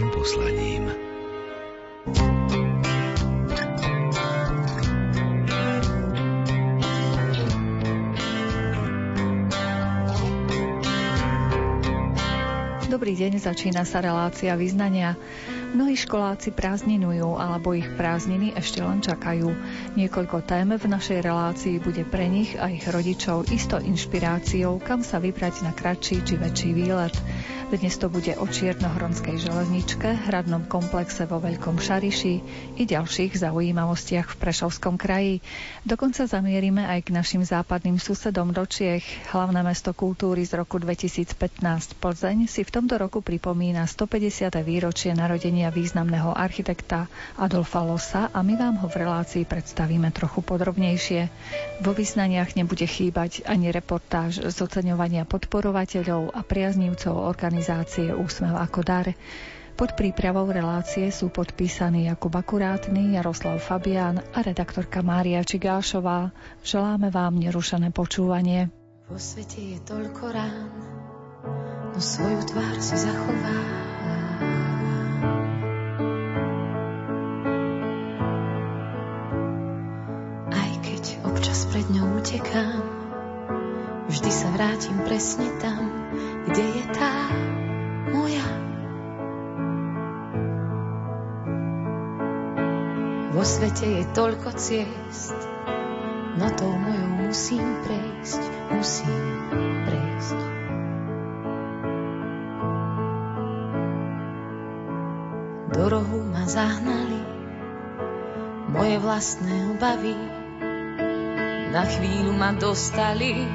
veľkým poslaním. Dobrý deň, začína sa relácia vyznania. Mnohí školáci prázdninujú, alebo ich prázdniny ešte len čakajú. Niekoľko tém v našej relácii bude pre nich a ich rodičov isto inšpiráciou, kam sa vybrať na kratší či väčší výlet. Dnes to bude o Čiernohronskej železničke, hradnom komplexe vo Veľkom Šariši i ďalších zaujímavostiach v Prešovskom kraji. Dokonca zamierime aj k našim západným susedom do Čiech. Hlavné mesto kultúry z roku 2015 Plzeň si v tomto roku pripomína 150. výročie narodenia významného architekta Adolfa Lossa a my vám ho v relácii predstavíme trochu podrobnejšie. Vo vyznaniach nebude chýbať ani reportáž z oceňovania podporovateľov a priaznívcov organizácie Úsmev ako dar. Pod prípravou relácie sú podpísaní Jakub Akurátny, Jaroslav Fabián a redaktorka Mária Čigášová. Želáme vám nerušené počúvanie. Vo svete je toľko rán, no svoju tvár si zachová. Občas pred ňou utekám, vždy sa vrátim presne tam, kde je tá moja. Vo svete je toľko ciest, no tou mojou musím prejsť. Do rohu ma zahnali moje vlastné obavy, na chvíľu ma dostali.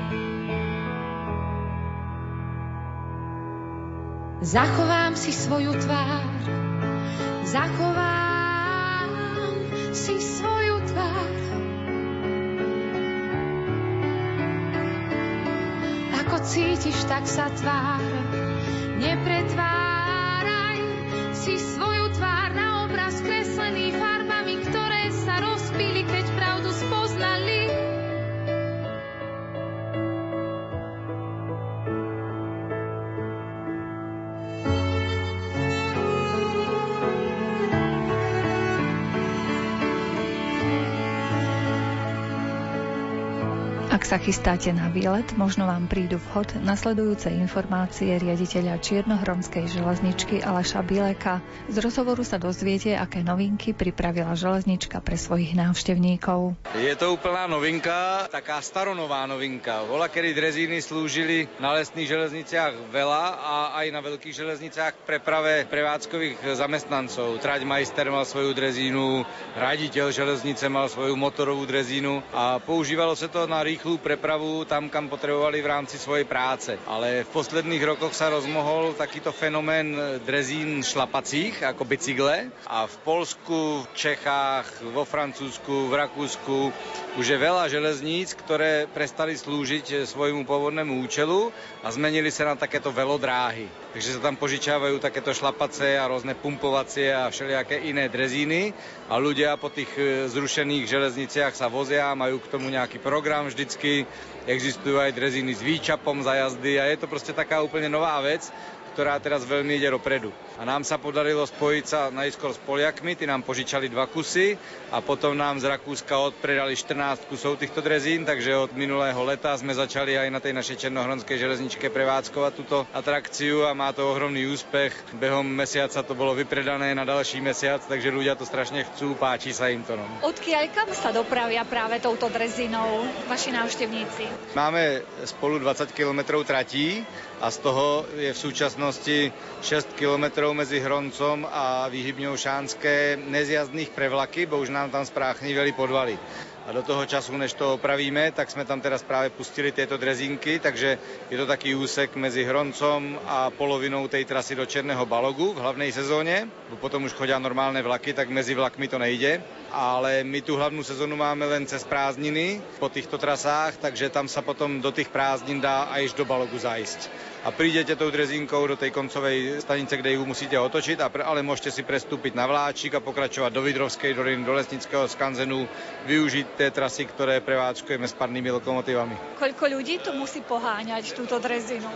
Zachovám si svoju tvár, Ako cítiš, tak sa tvár, nepretváraj si svoju tvár na obraz kreslený farbami, ktoré sa rozpíli, keď pravdu spoznali. Ak sa chystáte na výlet, možno vám prídu vhod nasledujúce informácie riaditeľa Čiernohronskej železničky Aleša Bileka. Z rozhovoru sa dozviete, aké novinky pripravila železnička pre svojich návštevníkov. Je to úplná novinka, taká staronová novinka. Volakedy drezíny slúžili na lesných železniciach veľa a aj na veľkých železniciach preprave prevádzkových zamestnancov. Traťmajster mal svoju drezínu, raditeľ železnice mal svoju motorovú drezínu a používalo sa to na prepravu tam, kam potrebovali v rámci svojej práce. Ale v posledných rokoch sa rozmohol takýto fenomén drezín šlapacích, ako bicykle. A v Polsku, v Čechách, vo Francúzsku, v Rakúsku už je veľa železníc, ktoré prestali slúžiť svojmu pôvodnému účelu a zmenili sa na takéto velodráhy. Takže sa tam požičiavajú takéto šlapace a rôzne pumpovacie a všelijaké iné drezíny. A ľudia po tých zrušených železniciach sa vozia, majú k tomu nejaký program vždycky. Existujú aj drezíny s výčapom za jazdy a je to proste taká úplne nová vec, ktorá teraz veľmi ide dopredu. A nám sa podarilo spojiť sa najskôr s Poliakmi, tí nám požičali 2 kusy a potom nám z Rakúska odpredali 14 kusov týchto drezín, takže od minulého leta sme začali aj na tej našej Čiernohronskej železničke prevádzkovať túto atrakciu a má to ohromný úspech. Behom mesiaca to bolo vypredané na ďalší mesiac, takže ľudia to strašne chcú, páči sa im to. Odkiaľ kam sa dopravia práve touto drezinou vaši návštevníci? Máme spolu 20 km tratí a z toho je v súčasnosti 6 kilometrov medzi Hroncom a Výhybňou Šánské nezjazdných pre vlaky, bo už nám tam spráchniveli podvaly. A do toho času, než to opravíme, tak sme tam teraz práve pustili tieto drezínky, takže je to taký úsek mezi Hroncom a polovinou tej trasy do Černého Balogu v hlavnej sezóne, bo potom už chodia normálne vlaky, tak mezi vlakmi to nejde. Ale my tú hlavnú sezónu máme len cez prázdniny po týchto trasách, takže tam sa potom do tých prázdnin dá aj do Balogu zájsť. A prídete tou drezínkou do tej koncovej stanice, kde ju musíte otočiť, ale môžete si prestúpiť na vláčik a pokračovať do Vidrovskej doliny, do Lesnického skanzenu, využiť tie trasy, ktoré prevádzkujeme s parnými lokomotívami. Koľko ľudí to musí poháňať, túto drezinu?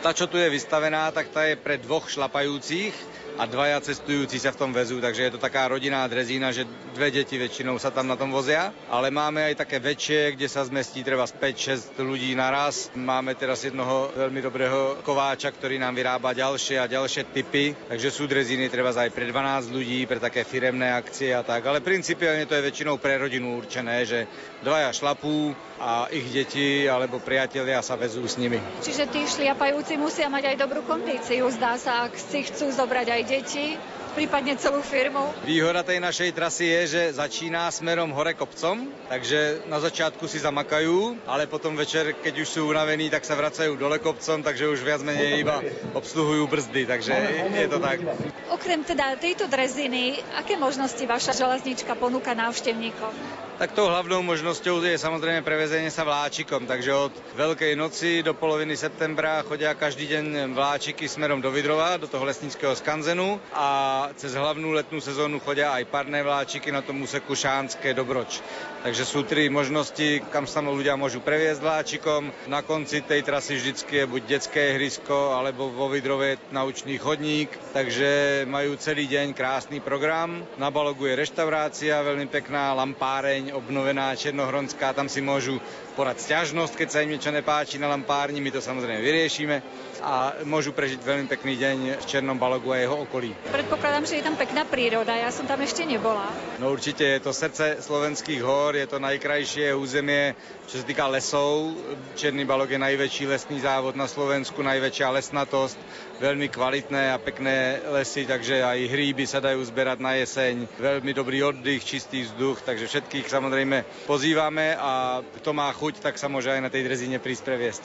Tá, čo tu je vystavená, tak tá je pre dvoch šlapajúcich a dvaja cestujúci sa v tom vezú, takže je to taká rodinná drezína, že dve deti väčšinou sa tam na tom vozia, ale máme aj také väčšie, kde sa zmestí treba 5-6 ľudí naraz. Máme teraz jednoho veľmi dobrého kováča, ktorý nám vyrába ďalšie a ďalšie typy, takže sú drezíny treba aj pre 12 ľudí, pre také firemné akcie a tak, ale principiálne to je väčšinou pre rodinu určené, že dvaja šlapú a ich deti alebo priatelia sa vezú s nimi. Čiže tí šliapajúci musia mať aj dobrú kondíciu, zdá sa, ak si chcú zobrať aj deti, prípadne celú firmu. Výhoda tej našej trasy je, že začíná smerom hore kopcom, takže na začiatku si zamakajú, ale potom večer, keď už sú unavení, tak sa vracajú dole kopcom, takže už viac menej iba obsluhujú brzdy, takže je to tak. Okrem teda tejto dreziny, aké možnosti vaša železnička ponúka návštevníkom? Tak tou hlavnou možnosťou je samozrejme prevezenie sa vláčikom, takže od Veľkej noci do poloviny septembra chodia každý deň vláčiky smerom do Vidrova, do toho lesnického skanzenu a cez hlavnú letnú sezónu chodia aj parné vláčiky na tom úseku Šánske Dobroč. Takže sú tri možnosti, kam sa ľudia môžu previesť vláčikom. Na konci tej trasy vždycky je buď detské ihrisko, alebo vo Vidrove naučný chodník, takže majú celý deň krásny program. Na Balogu je reštaurácia, veľmi pekná lampáreň, obnovená černohronská, tam si môžu podať sťažnosť, keď sa im niečo nepáči na lampárni, my to samozrejme vyriešime a môžu prežiť veľmi pekný deň v Černom Balogu a jeho okolí. Predpokladám, že je tam pekná príroda, ja som tam ešte nebola. No určite, je to srdce slovenských hor, je to najkrajšie územie, čo sa týka lesov. Černý Balog je najväčší lesný závod na Slovensku, najväčšia lesnatosť, veľmi kvalitné a pekné lesy, takže aj hríby sa dajú zberať na jeseň, veľmi dobrý oddych, čistý vzduch, takže všetkých samozrejme pozývame a kto má chuť, tak sa môže aj na tej drezine prísť previesť.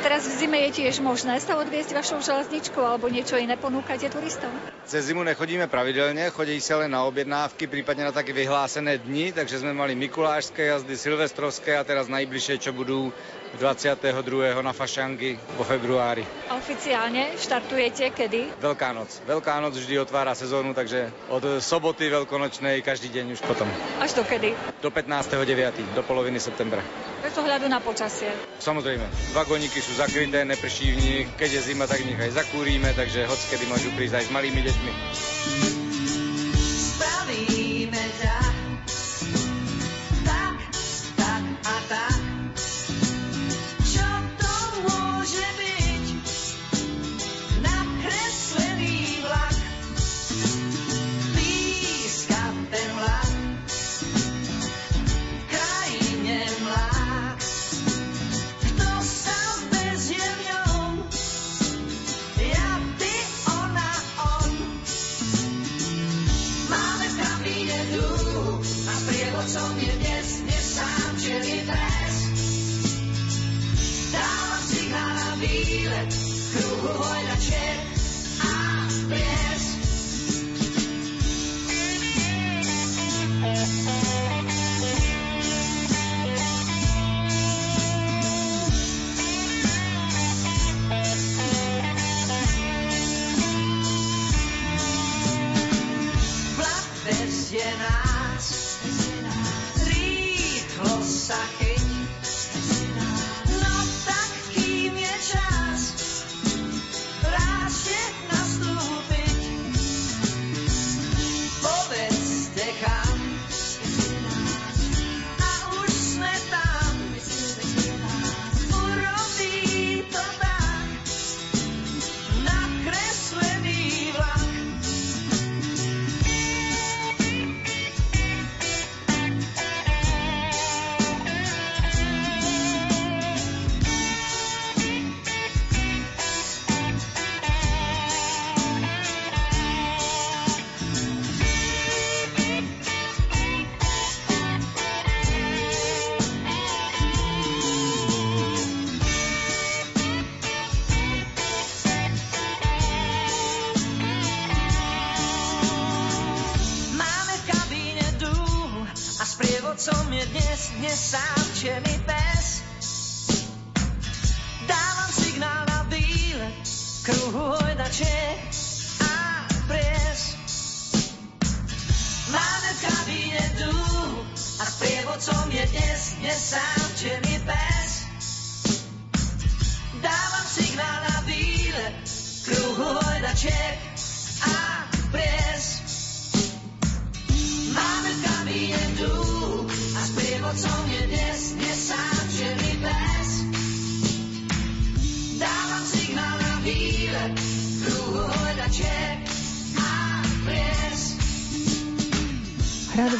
A teraz v zime je tiež možné sa odviesť vašou železničkou alebo niečo iné ponúkate turistom? Cez zimu nechodíme pravidelne, chodí sa len na objednávky, prípadne na také vyhlásené dni, takže sme mali mikulášské jazdy, silvestrovské a teraz najbližšie, čo budú 22. na Fašanky vo februári. A oficiálne štartujete kedy? Veľká noc. Veľká noc vždy otvára sezónu, takže od soboty veľkonočnej každý deň už potom. Až do kedy? Do 15.9. do poloviny septembra. Bez ohľadu na počasie. Samozrejme, vagóniky sú zakryté, neprší v nich, keď je zima, tak nech aj zakúríme, takže hockedy môžu prísť aj s malými deťmi. Spravíme tak a tak. Čo to môže byť? Nakreslený vlak. Píska ten vlak. Krajine mlá. Som je dnes, nesám černý dres. Dávam signál na výlet, kruhu vojna čer a ples. Vlak vezie nás sa chyť. No tak kým je čas ráčne nastúpiť. Povedzte kam a už sme tam. Urobí to tak nakreslený vlak. Som je dnes sámčený pes. Dávam signál na výlet, kruhu hojdače a pres. Máme v kabíne duch a sprievodcom je dnes sámčený pes. Dávam signál na výlet. Hrad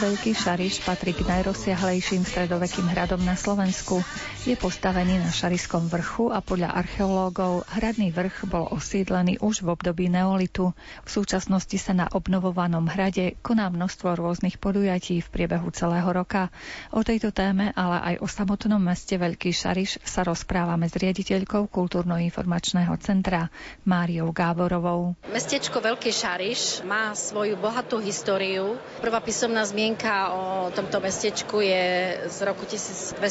Veľký Šariš patrí k najrozsiahlejším stredovekým hradom na Slovensku. Je postavený na Šariskom vrchu a podľa archeológov hradný vrch bol osídlený už v období neolitu. V súčasnosti sa na obnovovanom hrade koná množstvo rôznych podujatí v priebehu celého roka. O tejto téme, ale aj o samotnom meste Veľký Šariš sa rozprávame s riaditeľkou Kultúrno-informačného centra Máriou Gáborovou. Mestečko Veľký Šariš má svoju bohatú históriu. Prvá písomná zmienka o tomto mestečku je z roku 1217.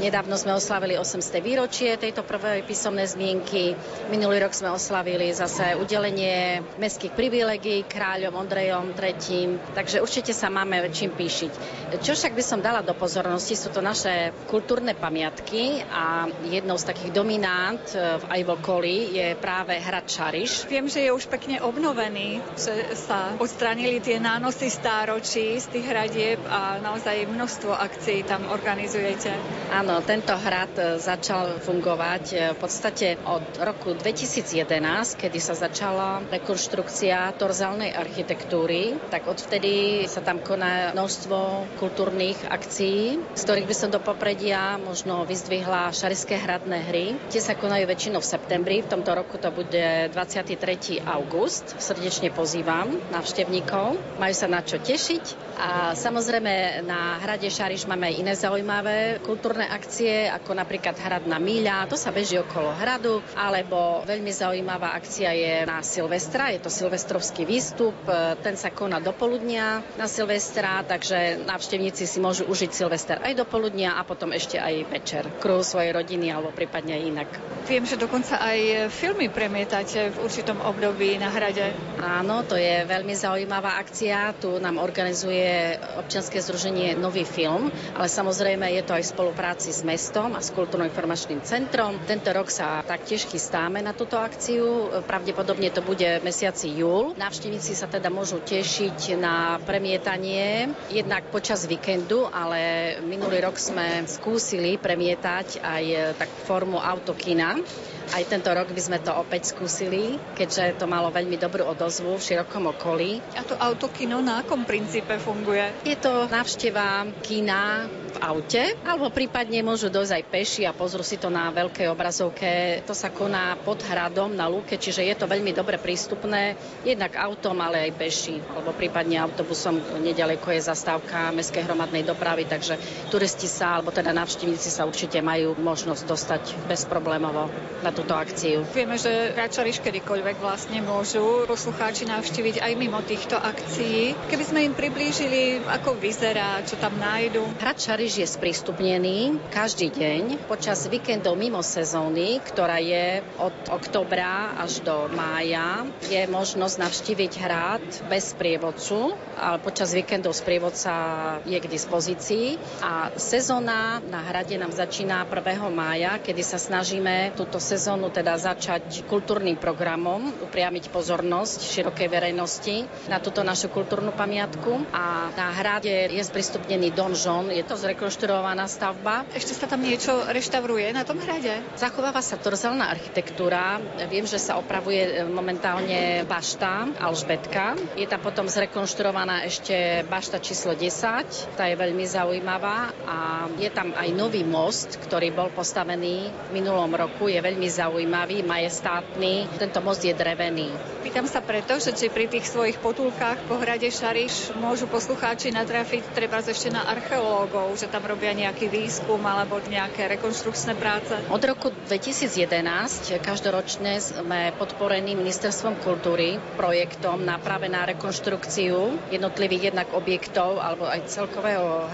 Nedávno sme oslavili 800. výročie tejto prvej písomnej zmienky. Minulý rok sme oslavili zase udelenie mestských privilegií kráľom Ondrejom III. Takže určite sa máme čím píšiť. Čo však by som dala do pozornosti, sú to naše kultúrne pamiatky a jednou z takých dominant aj v okolí je práve hrad Šariš. Viem, že je už pekne obnovený, že sa odstránili tie nánosy stáročí z tých hradieb a naozaj množstvo akcií tam organizujete. Áno, tento hrad začal fungovať v podstate od roku 2011, kedy sa začala rekonštrukcia torzálnej architektúry. Tak odvtedy sa tam koná množstvo kultúrnych akcií, z ktorých by som do popredia možno vyzdvihla Šarišské hradné hry. Tie sa konajú väčšinou v septembri, v tomto roku to bude 23. august. Srdečne pozývam návštevníkov, majú sa na čo tešiť. A samozrejme na hrade Šariš máme aj iné zaujímavé kultúrne akcie, ako napríklad Hradná míľa, to sa beží okolo hradu, alebo veľmi zaujímavá akcia je na Silvestra, je to silvestrovský výstup, ten sa koná do poludnia na Silvestra, takže návštevníci si môžu užiť Silvester aj do poludnia a potom ešte aj večer kruhu svojej rodiny alebo prípadne aj inak. Viem, že dokonca aj filmy premietate v určitom období na hrade. Áno, to je veľmi zaujímavá akcia, tu nám organizuje občianske združenie Nový film, ale samozrejme je to aj v spolupráci s mestom a s Kultúrno-informačným centrom. Tento rok sa taktiež chystáme na túto akciu, pravdepodobne to bude v mesiaci júl. Návštevníci sa teda môžu tešiť na premietanie jednak počas víkendu, ale minulý rok sme skúsili premietať aj takú formu autokina. Aj tento rok by sme to opäť skúsili, keďže to malo veľmi dobrú odozvu v širokom okolí. A to autokino na akom princípe funguje? Je to návšteva kina v aute, alebo prípadne môžu dojsť aj peši a pozrú si to na veľkej obrazovke. To sa koná pod hradom na lúke, čiže je to veľmi dobre prístupné, jednak autom, ale aj peši, alebo prípadne autobusom. Neďaleko je zastávka mestskej hromadnej dopravy, takže turisti sa, alebo teda návštevníci sa určite majú možnosť dostať bezproblémovo na túto akciu. Vieme, že Šariš kedykoľvek vlastne môžu poslucháči navštíviť aj mimo týchto akcií. Keby sme im priblížili, ako vyzerá, čo tam nájdu. Hrad Šariš je sprístupnený každý deň počas víkendov mimo sezóny, ktorá je od októbra až do mája. Je možnosť navštíviť hrad bez sprievodcu, ale počas víkendov sprievodca je k dispozícii. A sezóna na hrade nám začína 1. mája, kedy sa snažíme túto sezónu teda začať kultúrnym programom, upriamiť pozornosť širokej verejnosti na túto našu kultúrnu pamiatku. A na hrade je sprístupnený donžon, je to zrekonštruovaná stavba. Ešte sa tam niečo reštauruje na tom hrade? Zachováva sa torzálna architektúra. Viem, že sa opravuje momentálne bašta Alžbetka. Je tam potom zrekonštruovaná ešte bašta číslo 10. Tá je veľmi zaujímavá a je tam aj nový most, ktorý bol postavený v minulom roku. Je veľmi zaujímavý, majestátny. Tento most je drevený. Pýtam sa preto, že či pri tých svojich potulkách po hrade Šariš môžu poslucháči natrafiť treba ešte na archeológov, že tam robia nejaký výskum alebo nejaké rekonštrukčné práce. Od roku 2011 každoročne sme podporení Ministerstvom kultúry projektom na práve na rekonštrukciu jednotlivých jednak objektov alebo aj celkového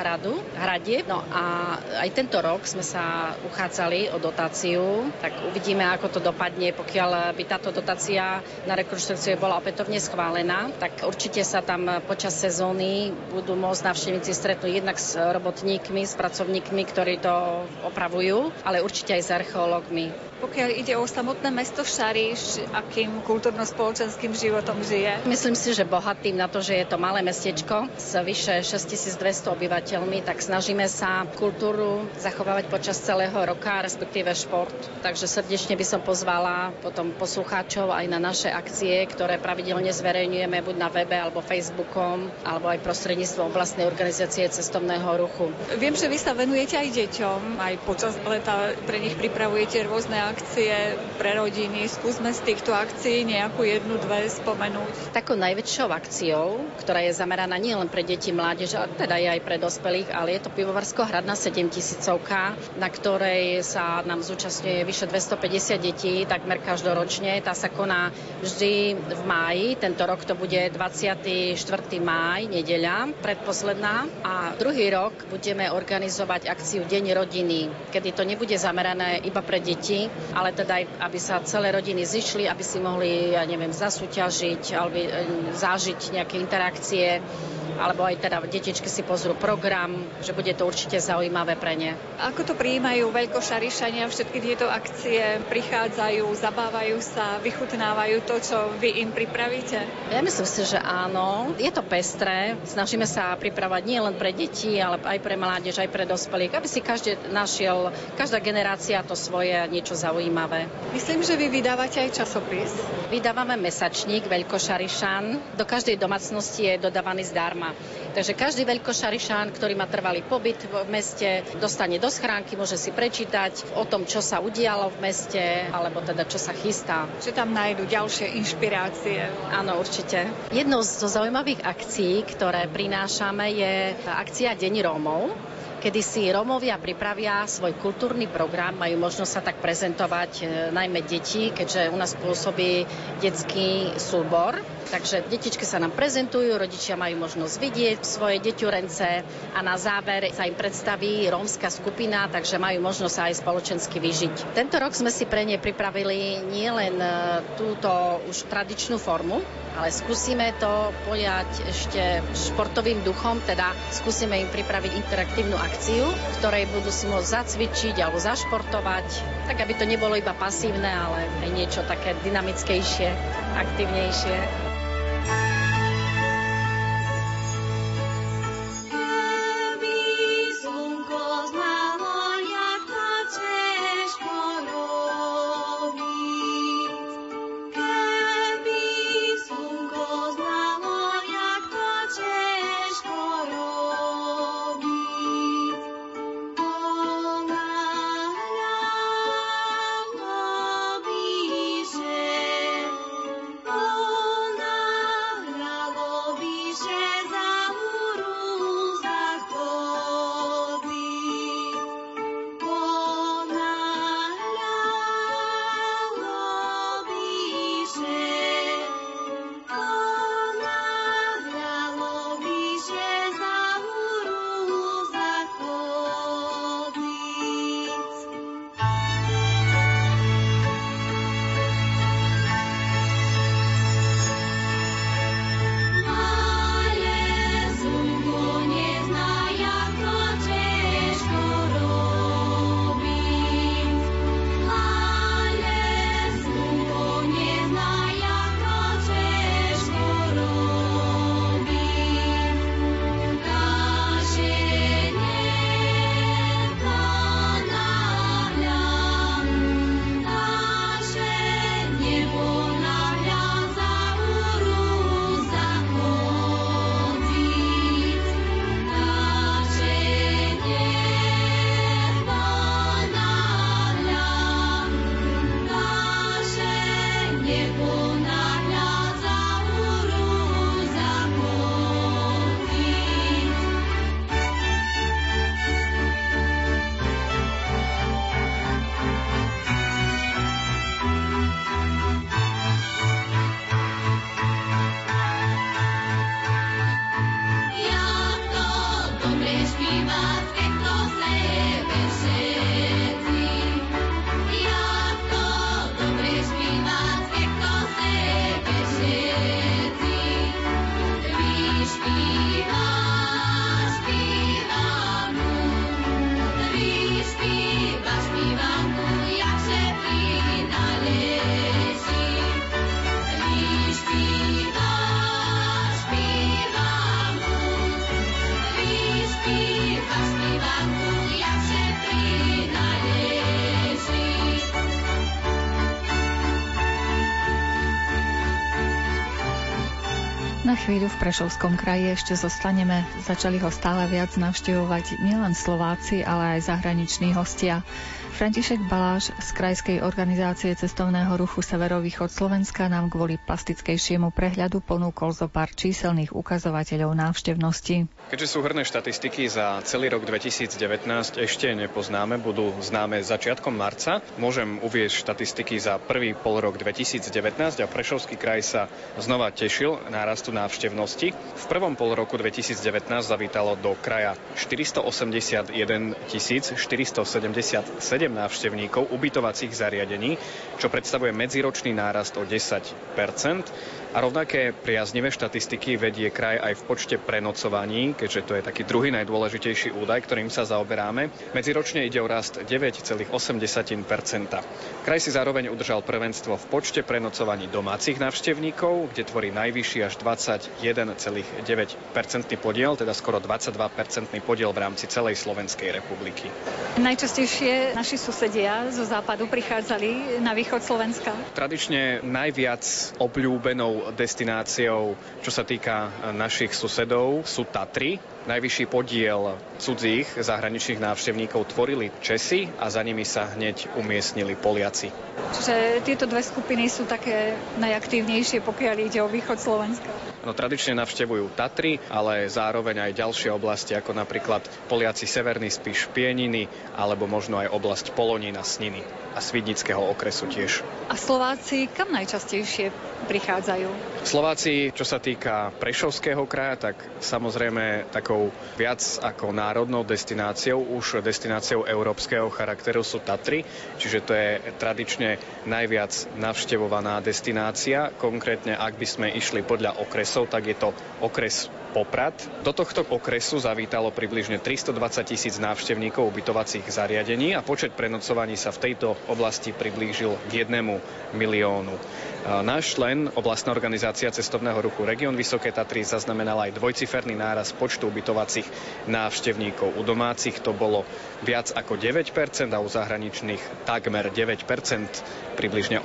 hrade. No a aj tento rok sme sa uchádzali o dotáciu, tak uvidíme, ako to dopadne. Pokiaľ by táto dotácia na rekonštrukciu bola opätovne schválená, tak určite sa tam počas sezóny budú môcť návštevníci stretnúť jednak s robotníkmi, s pracovníkmi, ktorí to opravujú, ale určite aj s archeológmi. Pokiaľ ide o samotné mesto Šariš, akým kultúrno-spoločenským životom žije? Myslím si, že bohatým na to, že je to malé mestečko s vyše 6200 obyvateľmi, tak snažíme sa kultúru zachovávať počas celého roka, respektíve šport. Takže srdečne by som pozvala potom poslucháčov aj na naše akcie, ktoré pravidelne zverejňujeme buď na webe, alebo Facebookom, alebo aj prostredníctvom vlastnej organizácie cestovného ruchu. Viem, že vy sa venujete aj deťom, aj počas leta pre nich pripravujete rôzne akcie pre rodiny. Skúsme z týchto akcií nejakú jednu, dve spomenúť. Takou najväčšou akciou, ktorá je zameraná nielen pre deti, mládež, ale teda je aj pre dospelých, ale je to Pivovarsko-Hradná 7000-ovka, na ktorej sa nám zúčastňuje vyše 250 detí, takmer každoročne. Tá sa koná vždy v máji. Tento rok to bude 24. máj, nedeľa, predposledná. A druhý rok budeme organizovať akciu Deň rodiny, kedy to nebude zamerané iba pre deti, ale teda aj, aby sa celé rodiny zišli, aby si mohli, zasúťažiť alebo zážiť nejaké interakcie, alebo aj teda detičky si pozrú program, že bude to určite zaujímavé pre ne. Ako to prijímajú veľkošarišania? Všetky tieto akcie prichádzajú, zabávajú sa, vychutnávajú to, čo vy im pripravíte? Ja myslím si, že áno. Je to pestré. Snažíme sa pripravať nie len pre deti, ale aj pre mládež, aj pre dospelých, aby si každá generácia to svoje niečo zaujímavé. Myslím, že vy vydávate aj časopis. Vydávame mesačník Veľkošarišan. Do každej domácnosti je dodávaný zdarma. Takže každý veľkošarišán, ktorý má trvalý pobyt v meste, dostane do schránky, môže si prečítať o tom, čo sa udialo v meste, alebo teda čo sa chystá. Že tam nájdu ďalšie inšpirácie. Áno, určite. Jednou zo zaujímavých akcií, ktoré prinášame, je akcia Deň Rómov, kedy si Rómovia pripravia svoj kultúrny program, majú možnosť sa tak prezentovať najmä deti, keďže u nás pôsobí detský súbor. Takže detičky sa nám prezentujú, rodičia majú možnosť vidieť svoje deťurence a na záver sa im predstaví rómska skupina, takže majú možnosť sa aj spoločensky vyžiť. Tento rok sme si pre ne pripravili nielen túto už tradičnú formu, ale skúsime to pojať ešte športovým duchom, teda skúsime im pripraviť interaktívnu akciu, v ktorej budú si môcť zacvičiť alebo zašportovať, tak aby to nebolo iba pasívne, ale aj niečo také dynamickejšie, aktívnejšie. Na chvíľu v Prešovskom kraji ešte zostaneme. Začali ho stále viac navštevovať nielen Slováci, ale aj zahraniční hostia. František Baláš z Krajskej organizácie cestovného ruchu Severovýchod Slovenska nám kvôli plastickejšiemu prehľadu ponúkol zo pár číselných ukazovateľov návštevnosti. Keďže súhrnné štatistiky za celý rok 2019 ešte nepoznáme, budú známe začiatkom marca, môžem uvieť štatistiky za prvý polrok 2019 a Prešovský kraj sa znova tešil nárastu návštevnosti. V prvom polroku 2019 zavítalo do kraja 481 477 návštevníkov ubytovacích zariadení, čo predstavuje medziročný nárast o 10%. A rovnaké priaznivé štatistiky vedie kraj aj v počte prenocovaní, keďže to je taký druhý najdôležitejší údaj, ktorým sa zaoberáme. Medziročne ide o rast 9,8%. Kraj si zároveň udržal prvenstvo v počte prenocovaní domácich návštevníkov, kde tvorí najvyšší až 21,9% podiel, teda skoro 22% podiel v rámci celej Slovenskej republiky. Najčastejšie naši susedia zo západu prichádzali na východ Slovenska. Tradične najviac obľúbenou destináciou, čo sa týka našich susedov, sú Tatry. Najvyšší podiel cudzích zahraničných návštevníkov tvorili Česi a za nimi sa hneď umiestnili Poliaci. Čiže tieto dve skupiny sú také najaktívnejšie, pokiaľ ide o východ Slovenska? No, tradične navštevujú Tatry, ale zároveň aj ďalšie oblasti, ako napríklad Poliaci Severný Spiš, Pieniny, alebo možno aj oblasť Polonína, Sniny a Svidnického okresu tiež. A Slováci kam najčastejšie prichádzajú? Slováci, čo sa týka Prešovského kraja, tak samozrejme takou viac ako národnou destináciou, už destináciou európskeho charakteru sú Tatry, čiže to je tradične najviac navštevovaná destinácia. Konkrétne, ak by sme išli podľa okresov, tak je to okres Poprad. Do tohto okresu zavítalo približne 320 000 návštevníkov ubytovacích zariadení a počet prenocovaní sa v tejto oblasti priblížil k 1 miliónu. Náš člen, oblastná organizácia cestovného ruchu Región Vysoké Tatry, zaznamenala aj dvojciferný náraz počtu ubytovacích návštevníkov. U domácich to bolo viac ako 9% a u zahraničných takmer 9%, približne 8,5%.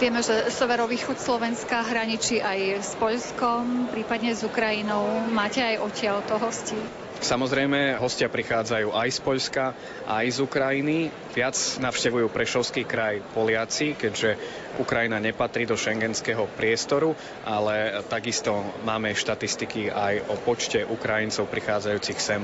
Vieme, že severovýchod Slovenska hraničí aj s Poľskom, prípadne s Ukrajinou. Máte aj odtiaľto hostí? Samozrejme, hostia prichádzajú aj z Poľska, aj z Ukrajiny. Viac navštevujú Prešovský kraj Poliaci, keďže Ukrajina nepatrí do šengenského priestoru, ale takisto máme štatistiky aj o počte Ukrajincov prichádzajúcich sem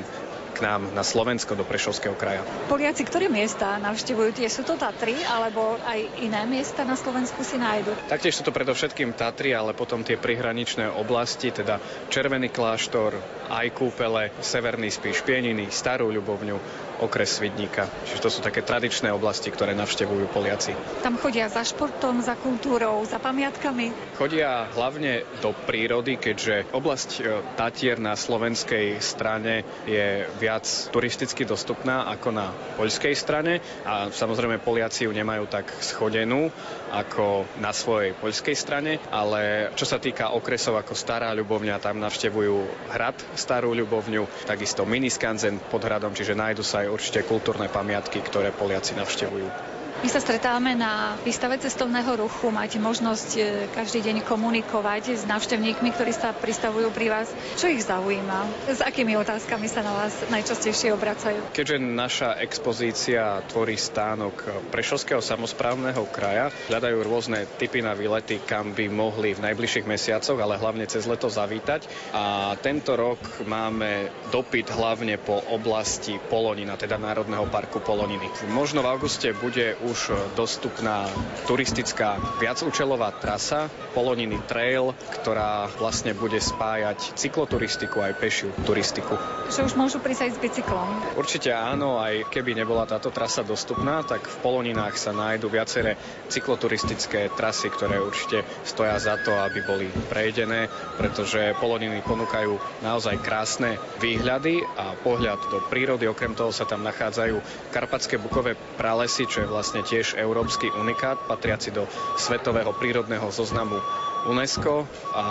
k nám na Slovensko, do Prešovského kraja. Poliaci, ktoré miesta navštevujú? Sú to Tatry, alebo aj iné miesta na Slovensku si nájdu? Taktiež sú to predovšetkým Tatry, ale potom tie prihraničné oblasti, teda Červený Kláštor, aj Kúpele, Severný Spiš, Pieniny, Starú Ľubovňu, okres Svidníka. Čiže to sú také tradičné oblasti, ktoré navštevujú Poliaci. Tam chodia za športom, za kultúrou, za pamiatkami? Chodia hlavne do prírody, keďže oblasť Tatier na slovenskej strane je viac turisticky dostupná ako na poľskej strane a samozrejme Poliaci ju nemajú tak schodenú ako na svojej poľskej strane, ale čo sa týka okresov ako Stará Ľubovňa, tam navštevujú hrad Starú Ľubovňu, takisto miniskanzen pod hradom, čiže nájdu sa aj určite kultúrne pamiatky, ktoré Poliaci navštevujú. My sa stretávame na výstave cestovného ruchu. Máte možnosť každý deň komunikovať s návštevníkmi, ktorí sa pristavujú pri vás. Čo ich zaujíma? S akými otázkami sa na vás najčastejšie obracajú? Keďže naša expozícia tvorí stánok Prešovského samosprávneho kraja, hľadajú rôzne typy na výlety, kam by mohli v najbližších mesiacoch, ale hlavne cez leto zavítať. A tento rok máme dopyt hlavne po oblasti Polonina, teda Národného parku Poloniny. Možno v auguste bude už dostupná turistická viacúčelová trasa Poloniny Trail, ktorá vlastne bude spájať cykloturistiku aj pešiu turistiku. Že už môžu prísť aj s bicyklom? Určite áno, aj keby nebola táto trasa dostupná, tak v Poloninách sa nájdu viaceré cykloturistické trasy, ktoré určite stoja za to, aby boli prejdené, pretože Poloniny ponúkajú naozaj krásne výhľady a pohľad do prírody. Okrem toho sa tam nachádzajú karpatské bukové pralesy, čo je vlastne tiež európsky unikát, patriaci do svetového prírodného zoznamu UNESCO a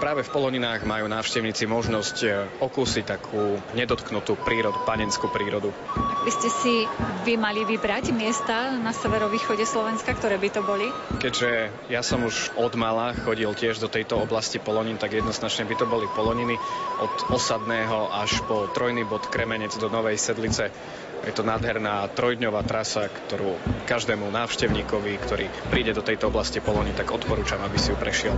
práve v Poloninách majú návštevníci možnosť okúsiť takú nedotknutú prírodu, panenskú prírodu. Ak by ste si vy mali vybrať miesta na severovýchode Slovenska, ktoré by to boli? Keďže ja som už od mala chodil tiež do tejto oblasti Polonín, tak jednoznačne by to boli Poloniny od Osadného až po Trojný bod Kremenec do Novej Sedlice. Je to nádherná trojdňová trasa, ktorú každému návštevníkovi, ktorý príde do tejto oblasti Polonín, tak odporúčam, aby si ju prešiel.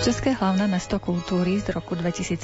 České hlavné mesto kultúry z roku 2015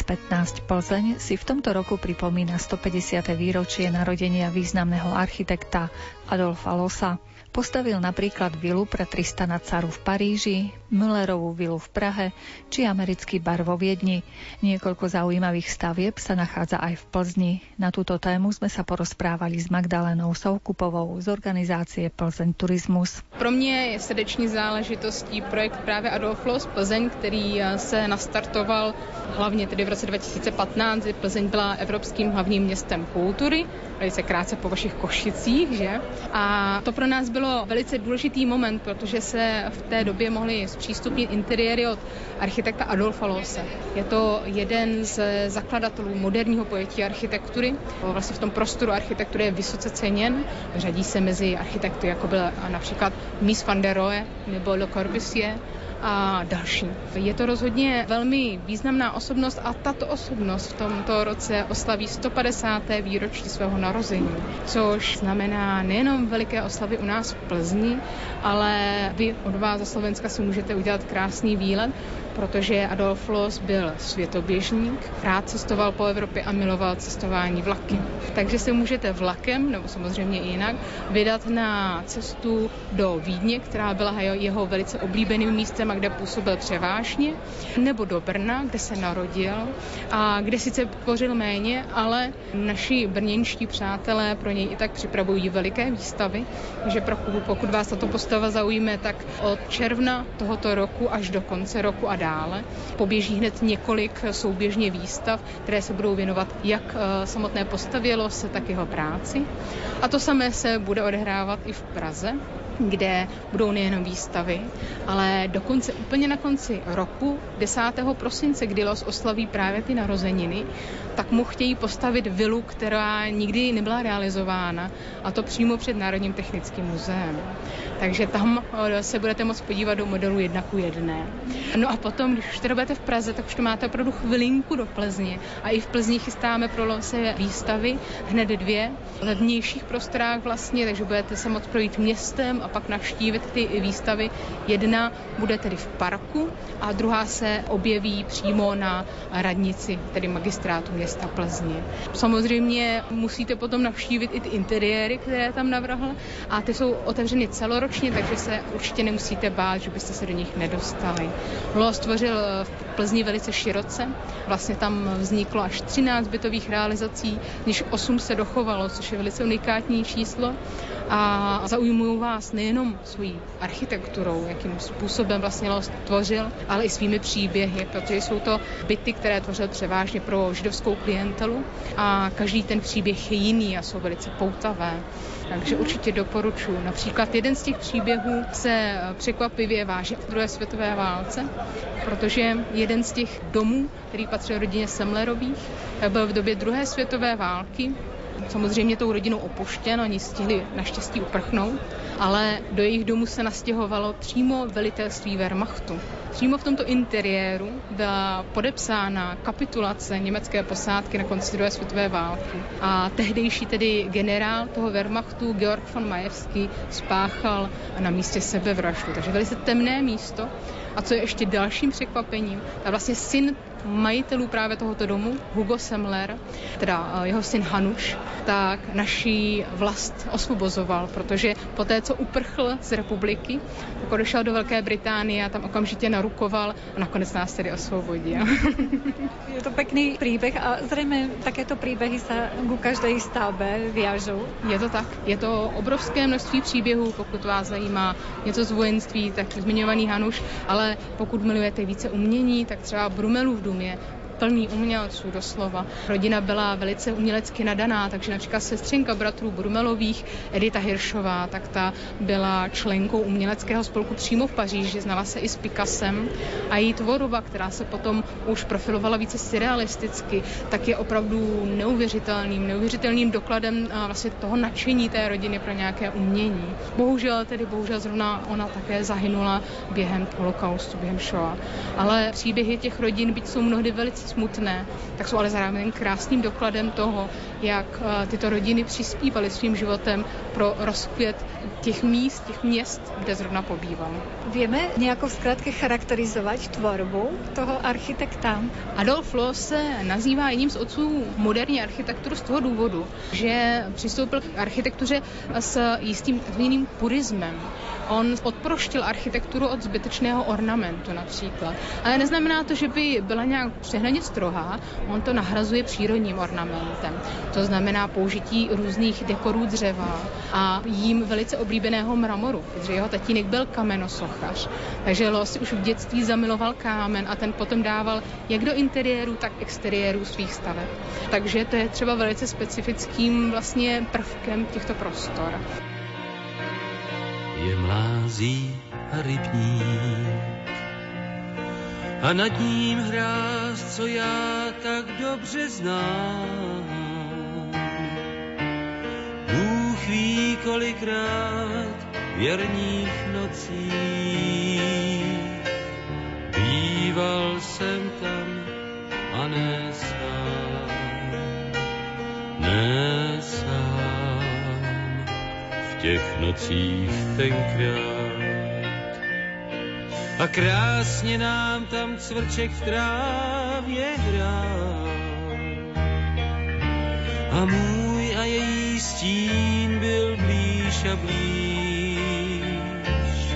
Plzeň si v tomto roku pripomína 150. výročie narodenia významného architekta Adolfa Lossa. Postavil napríklad vilu pre Tristana Caru v Paríži, Müllerovú vilu v Prahe či americký bar vo Viedni. Niekoľko zaujímavých stavieb sa nachádza aj v Plzni. Na túto tému sme sa porozprávali s Magdalénou Soukupovou z organizácie Plzeň Turismus. Pro mě je srdeční záležitostí projekt právě Adolf Loss Plzeň, který se nastartoval hlavně tedy v roce 2015, kdy Plzeň byla evropským hlavním městem kultury, velice krátce po vašich Košicích, že? A to pro nás bylo velice důležitý moment, protože se v té době mohli zpřístupnit interiéry od architekta Adolfa Losse. Je to jeden z zakladatelů moderního pojetí architektury. Vlastně v tom prostoru architektury je vysoce ceněn. Řadí se mezi architekty, jako byl například Mies van der Rohe nebo Le Corbusier a další. Je to rozhodně velmi významná osobnost a tato osobnost v tomto roce oslaví 150. výročí svého narození, což znamená nejenom veliké oslavy u nás v Plzni, ale vy od vás ze Slovenska si můžete udělat krásný výlet, protože Adolf Loss byl světoběžník, rád cestoval po Evropě a miloval cestování vlaky. Takže se můžete vlakem, nebo samozřejmě i jinak, vydat na cestu do Vídně, která byla jeho velice oblíbeným místem a kde působil převážně, nebo do Brna, kde se narodil a kde sice tvořil méně, ale naši brněnští přátelé pro něj i tak připravují veliké výstavy, takže pokud vás tato postava zaujme, tak od června tohoto roku až do konce roku a dále poběží hned několik souběžně výstav, které se budou věnovat jak samotné postavě Losse, tak jeho práci. A to samé se bude odehrávat i v Praze, kde budou nejenom výstavy, ale dokonce úplně na konci roku, 10. prosince, kdy Loss oslaví právě ty narozeniny, tak mu chtějí postavit vilu, která nikdy nebyla realizována, a to přímo před Národním technickým muzeem. Takže tam se budete moct podívat do modelu 1:1. No a potom, když už teda budete v Praze, tak už to máte opravdu chvilinku do Plzně. A i v Plzni chystáme pro Losse výstavy, hned dvě, ve vnějších prostorách vlastně, takže budete se moct projít městem a pak navštívit ty výstavy. Jedna bude tedy v parku a druhá se objeví přímo na radnici, tedy magistrátu města Plzně. Samozřejmě musíte potom navštívit i ty interiéry, které tam navrhl, a ty jsou otevřeny celoročně, takže se určitě nemusíte bát, že byste se do nich nedostali. Loss tvořil v Plzni velice široce, vlastně tam vzniklo až 13 bytových realizací, když 8 se dochovalo, což je velice unikátní číslo, a zaujmují vás nejenom svojí architekturou, jakým způsobem vlastně Los tvořil, ale i svými příběhy, protože jsou to byty, které tvořil převážně pro židovskou klientelu a každý ten příběh je jiný a jsou velice poutavé. Takže určitě doporučuji. Například jeden z těch příběhů se překvapivě váží k druhé světové válce, protože jeden z těch domů, který patřil rodině Semlerových, byl v době druhé světové války samozřejmě tou rodinou opuštěn, oni stihli naštěstí uprchnout, ale do jejich domu se nastěhovalo přímo velitelství Wehrmachtu. Přímo v tomto interiéru byla podepsána kapitulace německé posádky na konci druhé světové války a tehdejší tedy generál toho Wehrmachtu Georg von Majewski spáchal na místě sebevraždu. Takže velice temné místo. A co je ještě dalším překvapením, tak vlastně syn majitelů právě tohoto domu, Hugo Semler, teda jeho syn Hanuš, tak naši vlast osvobozoval, protože poté, co uprchl z republiky, tak odešel do Velké Británie a tam okamžitě narukoval a nakonec nás tedy osvobodil. Je to pekný príbeh a zrejme takéto príbehy sa ku každej stavbe viažou. Je to tak. Je to obrovské množství příběhů, pokud vás zajímá něco z vojenství, tak zmiňovaný Hanuš, ale pokud milujete více umění, tak třeba Brumelův dům je plný umělců doslova. Rodina byla velice umělecky nadaná, takže například sestřenka bratrů Brumelových, Edita Hiršová, tak ta byla členkou uměleckého spolku přímo v Paříži, znala se i s Picassem a její tvorba, která se potom už profilovala více surrealisticky, tak je opravdu neuvěřitelným dokladem vlastně toho nadšení té rodiny pro nějaké umění. Bohužel zrovna ona také zahynula během holokaustu, během Shoah. Ale příběhy těch rodin, byť jsou mnohdy velice smutné, tak jsou ale zároveň krásným dokladem toho, jak tyto rodiny přispívaly svým životem pro rozkvět těch měst, kde zrovna pobýval. Vieme nejako v skratke charakterizovať tvorbu toho architekta? Adolf Loos se nazývá jedním z otců moderní architekturu z toho důvodu, že přistoupil k architektuře s jistým jiným purismem. On odproštil architekturu od zbytečného ornamentu například. Ale neznamená to, že by byla nějak přehnaně strohá, on to nahrazuje přírodním ornamentem. To znamená použití různých dekorů dřeva a jím velice oblíbeného mramoru, protože jeho tatínek byl kamenosochař. Takže Loos si už v dětství zamiloval kámen a ten potom dával jak do interiéru, tak exteriéru svých staveb. Takže to je třeba velice specifickým vlastně prvkem těchto prostor. Je mlází a rybník a nad ním hráz, co já tak dobře znám. Bůh ví, kolikrát věrných nocí býval jsem tam a ne sám. V těch nocích tenkrát a krásně nám tam cvrček v trávě hrál a můj a její stín byl blíž a blíž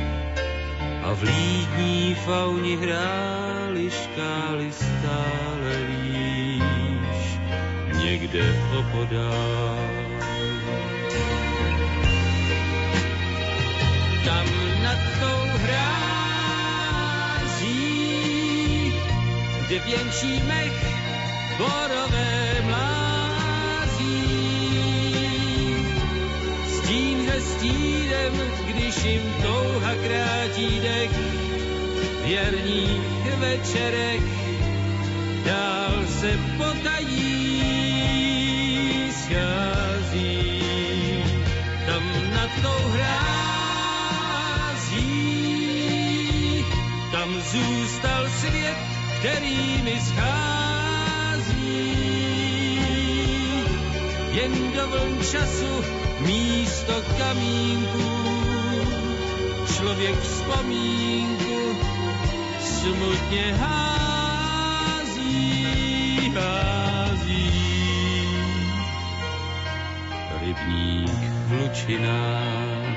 a v lítní fauně hrály škály stále výš někde opodál. Tam nad tou hrází, kde v jenčímech borové mlází. Stín hestírem, když jim touha krátí dech, věrných večerek dál se potají schází. Tam nad tou hrází, tam zůstal svět, který mi schází. Jen do vln času místo kamínku člověk vzpomínku smutně hází. Rybník v lučinách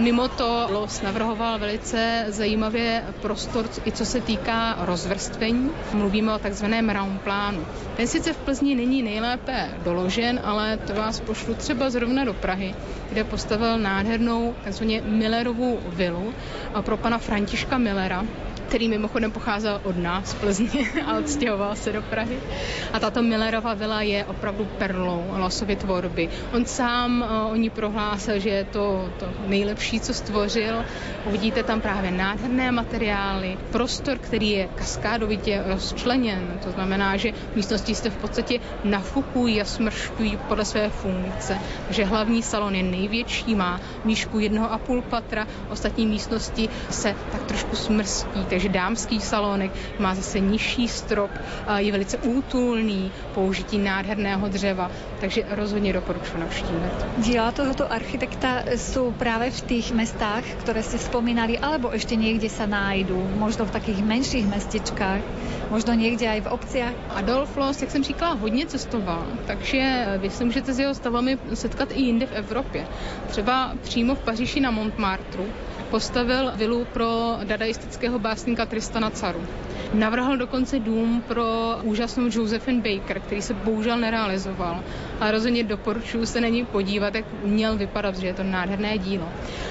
Mimo to Los navrhoval velice zajímavě prostor, i co se týká rozvrstvení. Mluvíme o takzvaném raumplánu. Ten sice v Plzni není nejlépe doložen, ale to vás pošlu třeba zrovna do Prahy, kde postavil nádhernou takzvaně Millerovu vilu a pro pana Františka Millera, který mimochodem pocházel od nás z Plzně a odstěhoval se do Prahy. A tato Millerova vila je opravdu perlou Losovy tvorby. On sám o ní prohlásil, že je to nejlepší, co stvořil. Uvidíte tam právě nádherné materiály, prostor, který je kaskádovitě rozčleněn. To znamená, že místnosti se v podstatě nafukují a smršťují podle své funkce. Takže hlavní salon je největší, má výšku 1,5 patra, ostatní místnosti se tak trošku smrstí, takže dámský salonek má zase nižší strop, je velice útulný, použití nádherného dřeva, takže rozhodně doporučuji navštívit. Díla tohoto architekta sú práve v tých mestách, ktoré ste spomínali, alebo ešte niekde sa nájdú, možno v takých menších mestečkách, možno niekde aj v obciach? Adolf Loos, jak jsem říkala, hodně cestoval, takže vy se můžete s jeho stavbami setkat i jinde v Evropě. Třeba přímo v Paříži na Montmartru postavil vilu pro dadaistického básníka Tristana Caru. Navrhl dokonce dům pro úžasnou Josephine Baker, který se bohužel nerealizoval. A rozhodně doporučuji se na něj podívat, jak uměl vypadat, že je to nádherné dílo.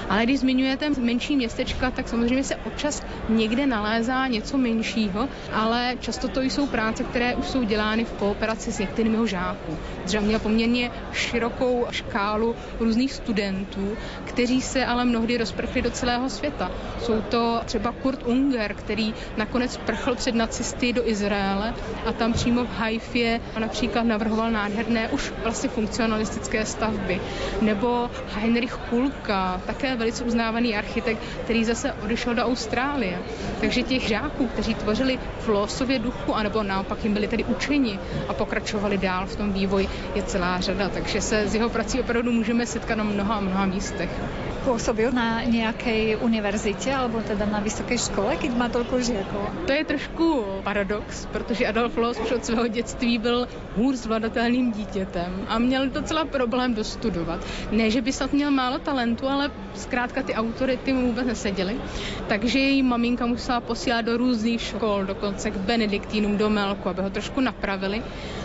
Ale když zmiňujete menší městečka, tak samozřejmě se občas někde nalézá něco menšího, ale často to jsou práce, které už jsou dělány v kooperaci s některými žáků. Třeba měl poměrně širokou škálu různých studentů, kteří se ale mnohdy rozprchli do celého světa. Jsou to třeba Kurt Unger, který nakonec prchl před nacisty do Izraele a tam přímo v Haifě například navrhoval nádherné už vlastně funkcionalistické stavby. Nebo Heinrich Kulka, také velice uznávaný architekt, který zase odešel do Austrálie. Takže těch žáků, kteří tvořili v Loosově duchu, anebo naopak jim byli tedy učeni a pokračovali dál v tom vývoji, je celá řada. Takže se s jeho prací opravdu můžeme setkat na mnoha a mnoha místech. Pôsobil na nejakej univerzite alebo teda na vysokej škole, keď má toľko žiakov? To je trošku paradox, protože Adolf Loos už od svého dětství byl hůř zvladatelným dítětem a měl docela problém dostudovat. Ne, že by snad měl málo talentu, ale zkrátka ty autority mu vůbec neseděly. Takže její maminka musela posílat do různých škol, dokonce k benediktínům, do Melku, aby ho trošku napravili.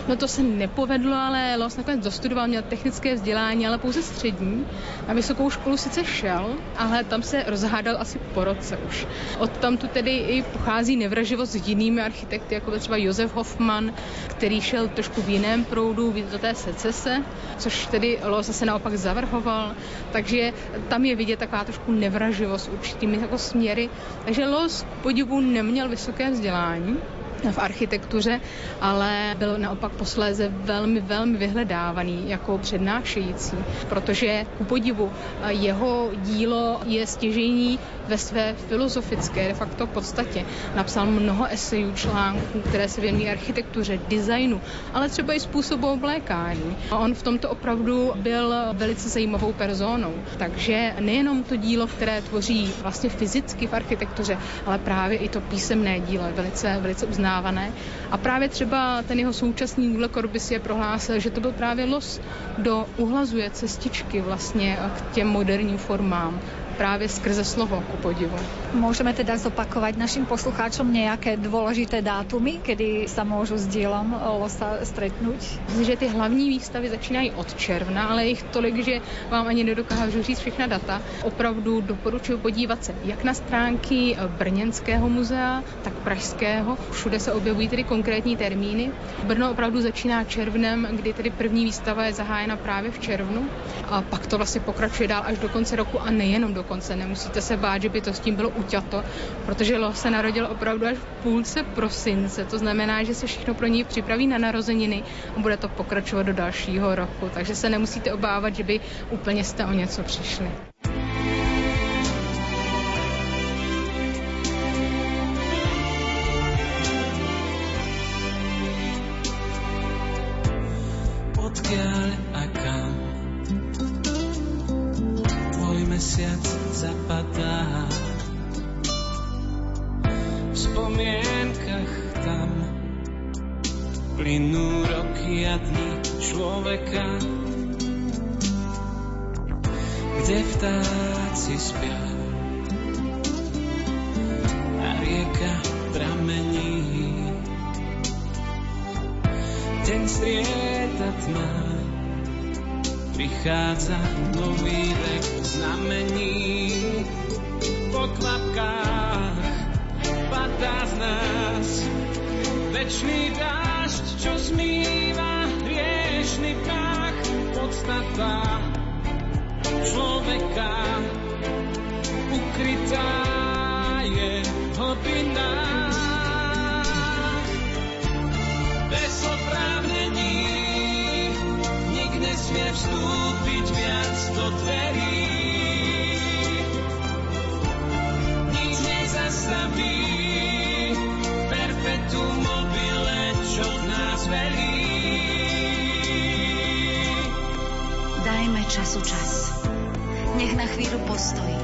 No to se nepovedlo, ale Loos nakonec dostudoval, měl technické vzdělání, ale pouze střední. Na vysokou školu sice šel, ale tam se rozhádal asi po roce už. Odtamtud tedy i pochází nevraživost s jinými architekty, jako třeba Josef Hoffmann, který šel trošku v jiném proudu, víc do té secese, což tedy Loos zase naopak zavrhoval, takže tam je vidět taková trošku nevraživost určitými jako směry. Takže Loos k podivu neměl vysoké vzdělání v architektuře, ale byl naopak posléze velmi, velmi vyhledávaný jako přednášející, protože ku podivu jeho dílo je stěžejní ve své filozofické de facto podstatě. Napsal mnoho esejů, článků, které se věnují architektuře, designu, ale třeba i způsobu oblékání. A on v tomto opravdu byl velice zajímavou personou. Takže nejenom to dílo, které tvoří vlastně fyzicky v architektuře, ale právě i to písemné dílo je velice, velice uznávané. A právě třeba ten jeho současný Le Corbusier prohlásil, že to byl právě Loos, kdo uhlazuje cestičky vlastně k těm moderním formám. Práve skrze slovo, ku podivu. Môžeme teda zopakovať našim poslucháčom nejaké dôležité dátumy, kedy sa môžu s dílom Loosa stretnúť? Myslím, že tie hlavní výstavy začínají od června, ale ich tolik, že vám ani nedokážu říct všechna data. Opravdu doporučuji podívat se jak na stránky Brněnského muzea, tak Pražského. Všude se objevují tedy konkrétní termíny. Brno opravdu začíná červnem, kdy tedy první výstava je zahájena právě v červnu a pak to vlastně pokračuje dál až do konce roku a nejenom do konce. Nemusíte se bát, že by to s tím bylo uťato, protože Loos se narodil opravdu až v půlce prosince. To znamená, že se všechno pro něj připraví na narozeniny a bude to pokračovat do dalšího roku. Takže se nemusíte obávat, že by úplně jste o něco přišli. Odkiaľ a kam tvoj mesiac zapadá v spomienkach, tam plynú roky a dni človeka, kde vtáci spia a rieka pramení. Deň strieda tma, prichádza nový vek znamení. Po klapkách padá z nás večný dážď, čo zmýva hriešny prach. Podstata človeka ukrytá je v hlbinách. Bez oprávnení nik nesmie vstúpiť viac do dverí. Nič nezastaví perpetuum mobile, čo v nás velí. Dajme času čas. Nech na chvíľu postojí,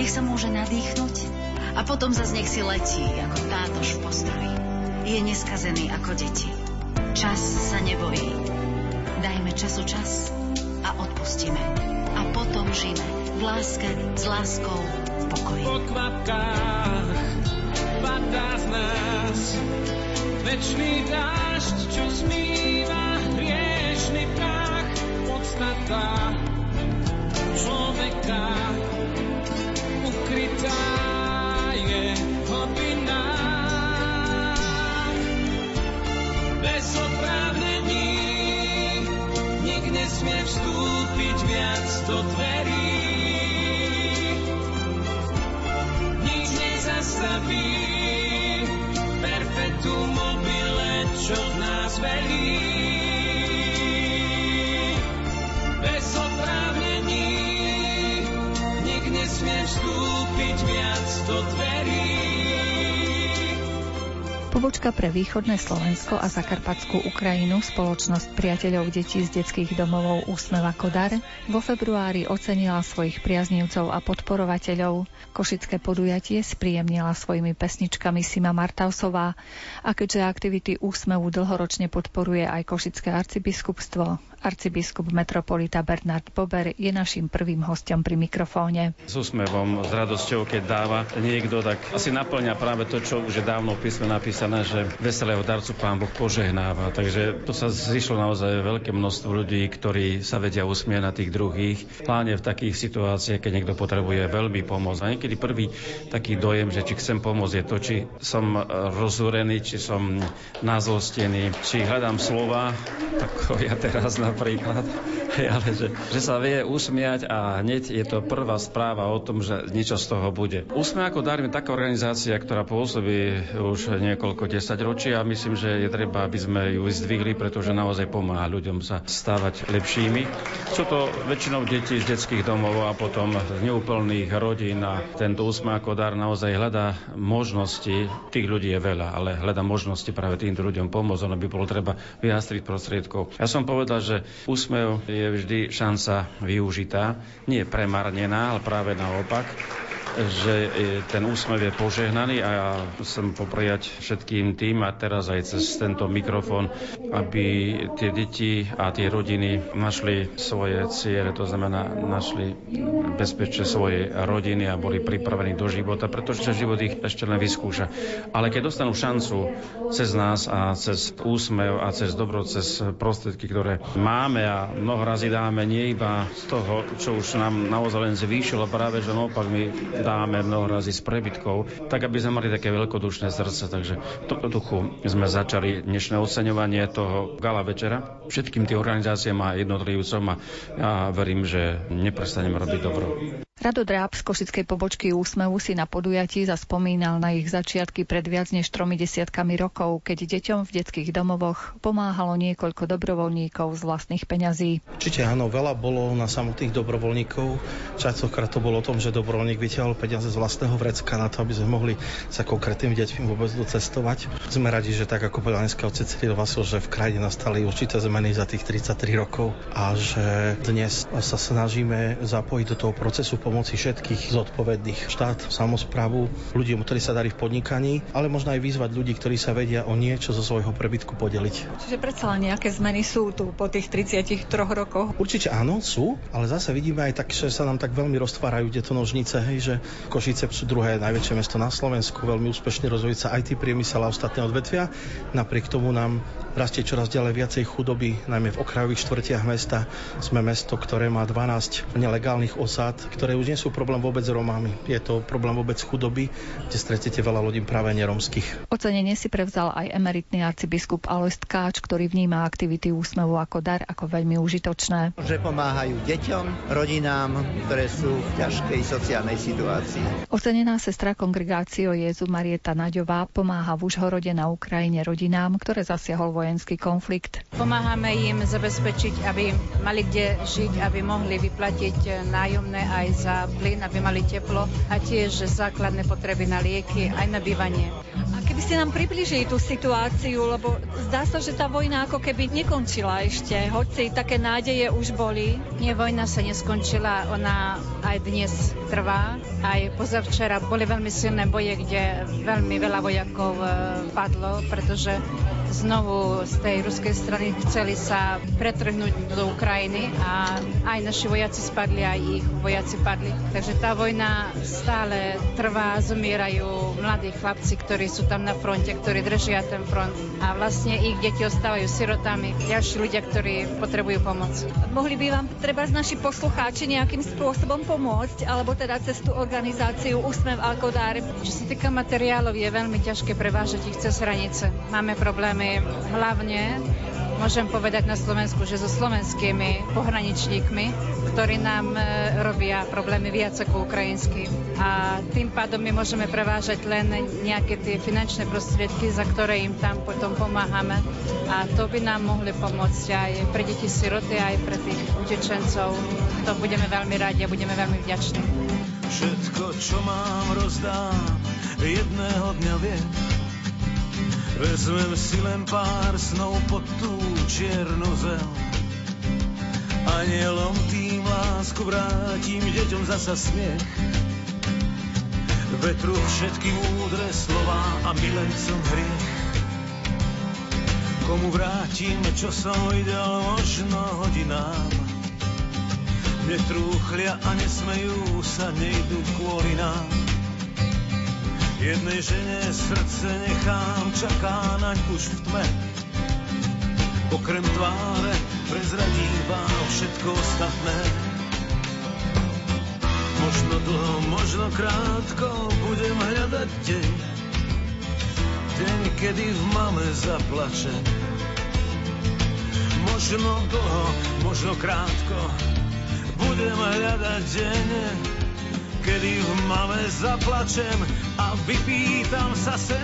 nech sa môže nadýchnuť a potom zas nech si letí ako tátoš v postoji. Je neskazený ako deti. Čas sa nebojí. Dajme času čas a odpustíme. A potom žijme v láske, s láskou, v pokoji. Po kvapkách padá z nás večný dážď, čo zmýva hriešny prach. Podstata človeka ukrytá je v hlbinách. Bez oprávnení nik nesmie vstúpiť viac do dverí. Nič nezastaví perpetuum mobile, čo v nás velí. Bez oprávnení nesmiem vstúpiť viac do dverí. Pobočka pre východné Slovensko a Zakarpatskú Ukrajinu, spoločnosť priateľov detí z detských domovov Úsmeva Kodar, vo februári ocenila svojich priaznivcov a podporovateľov. Košické podujatie spríjemnila svojimi pesničkami Sima Martausová, a keďže aktivity Úsmevu dlhoročne podporuje aj Košické arcibiskupstvo, arcibiskup metropolita Bernard Bober je naším prvým hosťom pri mikrofóne. S úsmevom, s radosťou, keď dáva niekto, tak asi naplňa práve to, čo už je dávno v písme napísané, že veselého darcu Pán Boh požehnáva. Takže to sa zišlo naozaj veľké množstvo ľudí, ktorí sa vedia usmiať na tých druhých. Hlavne v takých situáciách, keď niekto potrebuje veľmi pomôcť. A niekedy prvý taký dojem, že či chcem pomôcť, je to, či som rozúrený, či som nazlostený, či hľadám slova, tak ja teraz napríklad, ale že sa vie usmiať a hneď je to prvá správa o tom, že niečo z toho bude. Úsmev ako dar je taká organizácia, ktorá pôsobí už niekoľko desaťročí a myslím, že je treba, aby sme ju vyzdvihli, pretože naozaj pomáha ľuďom sa stávať lepšími. Sú to väčšinou deti z detských domov a potom z neúplných rodín a tento úsmev ako dar naozaj hľadá možnosti, tých ľudí je veľa, ale hľadá možnosti práve týmto ľuďom pomôcť, ono by bolo treba vyhastriť prostriedkov. Ja som povedal, že úsmev je vždy šanca využitá, nie premarnená, ale práve naopak, že ten úsmev je požehnaný a ja chcem popriať všetkým tým a teraz aj cez tento mikrofón, aby tie deti a tie rodiny našli svoje ciele, to znamená našli bezpečie svojej rodiny a boli pripravení do života, pretože život ich ešte len vyskúša. Ale keď dostanú šancu cez nás a cez úsmev a cez dobro, cez prostriedky, ktoré máme a mnohorazí dáme nie iba z toho, čo už nám naozaj len zvýšilo, práve že naopak my dáme mnohorazí z prebytkov, tak aby sme mali také veľkodušné srdce. Takže v tomto duchu sme začali dnešné oceňovanie toho gala večera. Všetkým tým organizáciám a jednotlivcom a ja verím, že neprestaneme robiť dobro. Rado Dráb z košickej pobočky Úsmevu si na podujatí zaspomínal na ich začiatky pred viac než 30 rokov, keď deťom v detských domovoch pomáhalo niekoľko dobrovoľníkov z vlastných peňazí. Určite áno, veľa bolo na samotných dobrovoľníkov. Častokrát to bolo o tom, že dobrovoľník vyťahol peniaze z vlastného vrecka na to, aby sme mohli sa konkrétnym deťmi vôbec docestovať. Sme radi, že tak ako povedal dneska otec Cyril Vasil, že v krajine nastali určité zmeny za tých 33 rokov a že dnes sa snažíme zapojiť do toho procesu pomoci všetkých zodpovedných, štát, samosprávu, ľudí, ktorí sa darí v podnikaní, ale možno aj vyzvať ľudí, ktorí sa vedia o niečo zo svojho prebytku podeliť. Čiže predsa len nejaké zmeny sú tu po tých 33 rokoch? Určite áno, sú, ale zase vidíme aj tak, že sa nám tak veľmi roztvárajú tieto nožnice, hej, že Košice sú druhé najväčšie mesto na Slovensku, veľmi úspešne rozvíja sa IT priemysel a ostatné odvetvia. Napriek tomu nám rastie čoraz ďalej viacej chudoby, najmä v okrajových štvrtiach mesta. Sme mesto, ktoré má 12 nelegálnych osád, ktoré už nie sú problém vôbec s Romami. Je to problém vôbec chudoby, kde stretnete veľa ľudí práve neromských. Ocenenie si prevzal aj emeritný arcibiskup Alojz Tkáč, ktorý vníma aktivity Úsmevu ako dar, ako veľmi užitočné. Že pomáhajú deťom, rodinám, ktoré sú v ťažkej sociálnej situácii. Ocenená sestra Kongregácio Jezu Marieta Naďová pomáha v Užhorode na Ukrajine rodinám, ktoré zasiahol vojenský konflikt. Pomáhame im zabezpečiť, aby mali kde žiť, aby mohli vyplatiť nájomné aj za plyn, aby mali teplo a tiež základné potreby na lieky aj na bývanie. A keby ste nám priblížili tú situáciu, lebo zdá sa, že tá vojna ako keby nekončila ešte, hoci také nádeje už boli. Nie, vojna sa neskončila, ona aj dnes trvá. Aj pozavčera boli veľmi silné boje, kde veľmi veľa vojakov padlo, pretože znovu z tej ruskej strany chceli sa pretrhnúť do Ukrajiny a aj naši vojaci spadli, aj ich vojaci padli. Takže tá vojna stále trvá, zomierajú mladí chlapci, ktorí sú tam na fronte, ktorí držia ten front a vlastne ich deti ostávajú sirotami, ďalší ľudia, ktorí potrebujú pomoc. Mohli by vám treba z naši poslucháči nejakým spôsobom pomôcť, alebo teda cez tú organizáciu Úsmev ako dar? Čo sa týka materiálov, je veľmi ťažké prevážať ich cez hranice. Máme problémy hlavne, môžem povedať na Slovensku, že so slovenskými pohraničníkmi, ktorí nám robia problémy viac ako ukrajinským. A tým pádom my môžeme prevážať len nejaké tie finančné prostriedky, za ktoré im tam potom pomáhame. A to by nám mohli pomôcť aj pre deti siroty, aj pre tých utečencov. To budeme veľmi radi a budeme veľmi vďační. Všetko, čo mám, rozdám, jedného dňa viem. Vezmem si len pár snov pod tú čiernu zem. Anielom tým lásku vrátim, deťom zasa smiech. Vetru všetky múdre slová a milencom hriech. Komu vrátim, čo som videl, možno hodinám. Netrúchlia a nesmejú sa, nejdu kvôli nám. Jednej žene srdce nechám, čaká naň už v tme. Okrem tváre prezradí vám všetko ostatné. Možno dlho, možno krátko budem hľadať deň. Deň, kedy v mame zaplače. Možno dlho, možno krátko budem hľadať deň, kedy v mame zaplačem a vypýtam sem.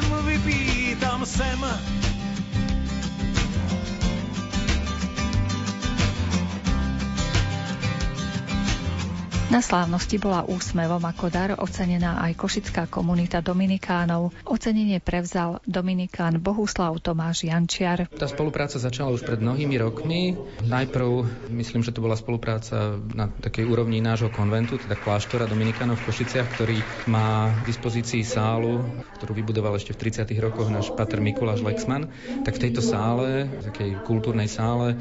Na slávnosti bola Úsmevom ako dar ocenená aj košická komunita Dominikánov. Ocenenie prevzal Dominikán Bohuslav Tomáš Jančiar. Tá spolupráca začala už pred mnohými rokmi. Najprv, myslím, že to bola spolupráca na takej úrovni nášho konventu, teda kláštora Dominikánov v Košiciach, ktorý má v dispozícii sálu, ktorú vybudoval ešte v 30. rokoch náš pater Mikuláš Lexman. Tak v tejto sále, v takej kultúrnej sále,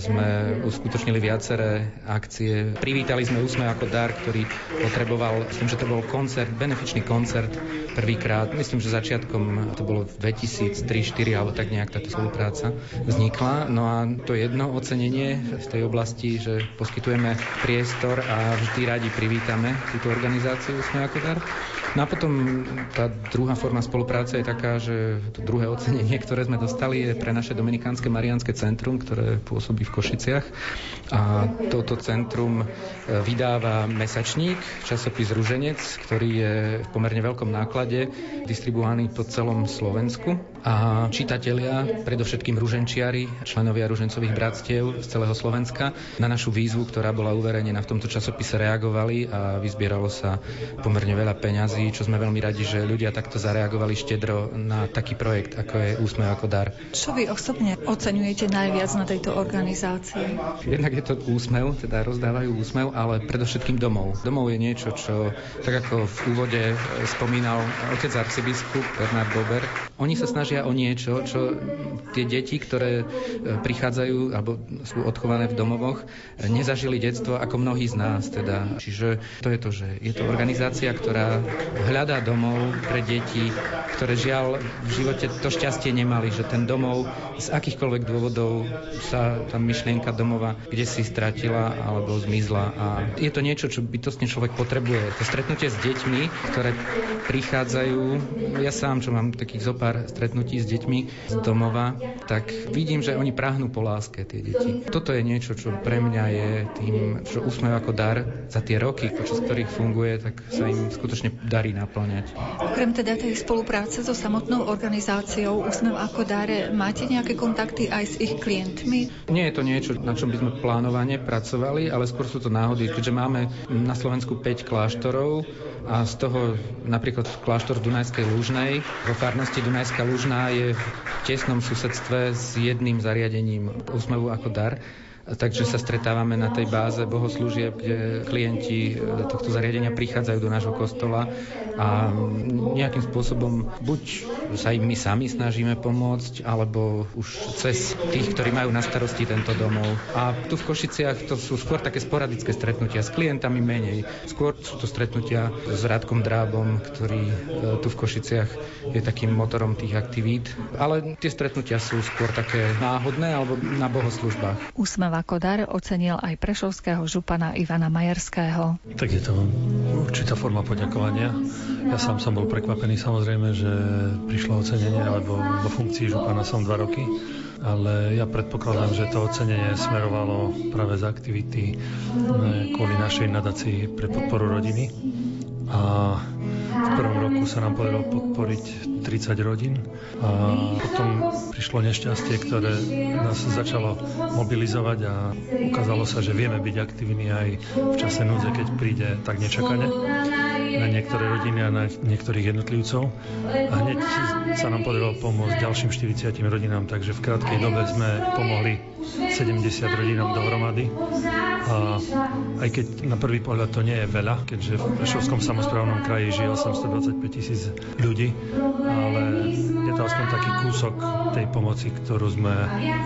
sme uskutočnili viaceré akcie. Privítali sme Úsmev ako dar, ktorý potreboval, myslím, že to bol koncert, benefičný koncert prvýkrát. Myslím, že začiatkom to bolo 2003, 2004, alebo tak nejak táto spolupráca vznikla. No a to jedno ocenenie v tej oblasti, že poskytujeme priestor a vždy radi privítame túto organizáciu Úsmev ako dar. No a potom tá druhá forma spolupráce je taká, že to druhé ocenenie, ktoré sme dostali, je pre naše Dominikánske mariánske centrum, ktoré pôsobí v Košiciach. A toto centrum vydáva mesačník, časopis Ruženec, ktorý je v pomerne veľkom náklade distribuovaný po celom Slovensku. A čitatelia, predovšetkým ruženčiari, členovia ružencových bratstiev z celého Slovenska, na našu výzvu, ktorá bola uverejnená v tomto časopise, reagovali a vyzbieralo sa pomerne veľa peňazí peňazí, čo sme veľmi radi, že ľudia takto zareagovali štedro na taký projekt, ako je Úsmev ako dar. Čo vy osobne oceňujete najviac na tejto organizácii? Jednak je to úsmev, teda rozdávajú úsmev, ale predovšetkým domov. Domov je niečo, čo, tak ako v úvode spomínal otec arcibiskup Bernard Bober, oni sa snažia o niečo, čo tie deti, ktoré prichádzajú alebo sú odchované v domovoch, nezažili detstvo ako mnohí z nás. Teda. Čiže to je to, že je to organizácia, ktorá hľadá domov pre deti, ktoré žiaľ v živote to šťastie nemali, že ten domov z akýchkoľvek dôvodov sa tá myšlienka domova kde si stratila alebo zmizla. A je to niečo, čo bytostne človek potrebuje. To stretnutie s deťmi, ktoré prichádzajú, ja sám, čo mám takých zopár stretnutí s deťmi z domova, tak vidím, že oni práhnú po láske, tie deti. Toto je niečo, čo pre mňa je tým, čo Úsmev ako dar za tie roky, počas ktorých funguje, tak sa im skutočne darí naplňať. Okrem teda tej spolupráce so samotnou organizáciou Úsmev ako dar, máte nejaké kontakty aj s ich klientmi? Nie je to niečo, na čom by sme plánovane pracovali, ale skôr sú to náhody, keďže máme na Slovensku 5 kláštorov a z toho napríklad kláštor Dunajskej Lužnej. Vo farnosti Dunajská Lužná je v tesnom susedstve s jedným zariadením Úsmevu ako dar. Takže sa stretávame na tej báze bohoslúžieb, kde klienti tohto zariadenia prichádzajú do nášho kostola a nejakým spôsobom buď sa im my sami snažíme pomôcť, alebo už cez tých, ktorí majú na starosti tento domov. A tu v Košiciach to sú skôr také sporadické stretnutia s klientami menej. Skôr sú to stretnutia s Radkom Drábom, ktorý tu v Košiciach je takým motorom tých aktivít. Ale tie stretnutia sú skôr také náhodné alebo na bohoslúžbách. Úsmev ako dar ocenil aj prešovského župana Ivana Majerského. Tak je to určitá forma poďakovania. Ja sám som bol prekvapený samozrejme, že prišlo ocenenie, alebo vo funkcii župana som 2 roky, ale ja predpokladám, že to ocenenie smerovalo práve z aktivity kvôli našej nadácii pre podporu rodiny. A v prvom roku sa nám podarilo podporiť 30 rodín a potom prišlo nešťastie, ktoré nás začalo mobilizovať a ukázalo sa, že vieme byť aktívni aj v čase núdze, keď príde tak nečakane na niektoré rodiny a na niektorých jednotlivcov. A hneď sa nám podarilo pomôcť ďalším 40 rodinám, takže v krátkej dobe sme pomohli 70 rodinám dohromady. A aj keď na prvý pohľad to nie je veľa, keďže v Prešovskom samosprávnom kraji žije 825 000 ľudí, ale je to aspoň taký kúsok tej pomoci, ktorú sme,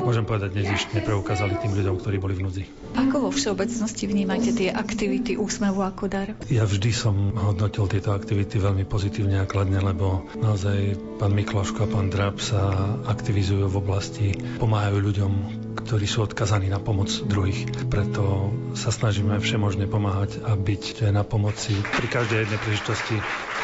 môžem povedať, nezištne preukázali tým ľuďom, ktorí boli v núdzi. Ako vo všeobecnosti vnímate tie aktivity Úsmevu ako dar? Ja vždy som hodnotil tieto aktivity veľmi pozitívne a kladne, lebo naozaj pán Mikloško a pán Dráb sa aktivizujú v oblasti, pomáhajú ľuďom, ktorí sú odkazaní na pomoc druhých. Preto sa snažíme všemožne pomáhať a byť na pomoci pri každej jednej príležitosti,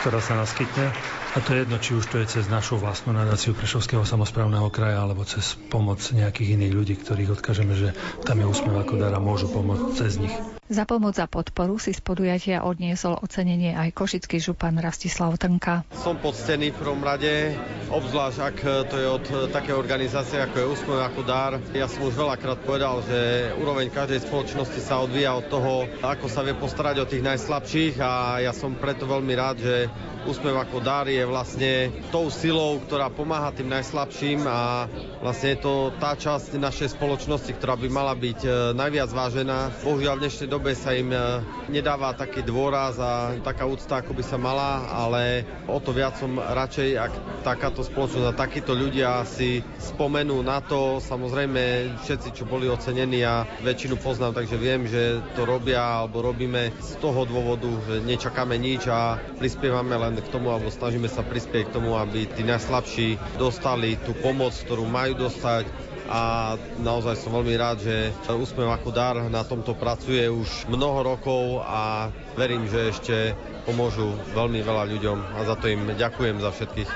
ktorá sa naskytne. A to je jedno, či už to je cez našu vlastnú nadáciu Prešovského samosprávneho kraja, alebo cez pomoc nejakých iných ľudí, ktorých odkážeme, že tam je Úsmev ako dar a môžu pomôcť cez nich. Za pomoc a podporu si z podujatia odniesol ocenenie aj košický župan Rastislav Trnka. Som poctený v prvom rade, obzvlášť ak to je od také organizácie ako je Úsmev ako dar. Ja som už veľakrát povedal, že úroveň každej spoločnosti sa odvíja od toho, ako sa vie postarať o tých najslabších, a ja som preto veľmi rád, že Úsmev ako dar je vlastne tou silou, ktorá pomáha tým najslabším, a vlastne je to tá časť našej spoločnosti, ktorá by mala byť najviac vážená. Bohužiaľ v dnešnej dobe sa im nedáva taký dôraz a taká úcta, ako by sa mala, ale o to viac som radšej, ak takáto spoločnosť a takíto ľudia si spomenú na to. Samozrejme, všetci, čo boli ocenení, a väčšinu poznám, takže viem, že to robia alebo robíme z toho dôvodu, že nečakáme nič a prispievame len k tomu, alebo snažíme sa prispieť k tomu, aby tí najslabší dostali tú pomoc, ktorú majú dostať. A naozaj som veľmi rád, že Úsmev ako dar na tomto pracuje už mnoho rokov a verím, že ešte pomôžu veľmi veľa ľuďom, a za to im ďakujem za všetkých.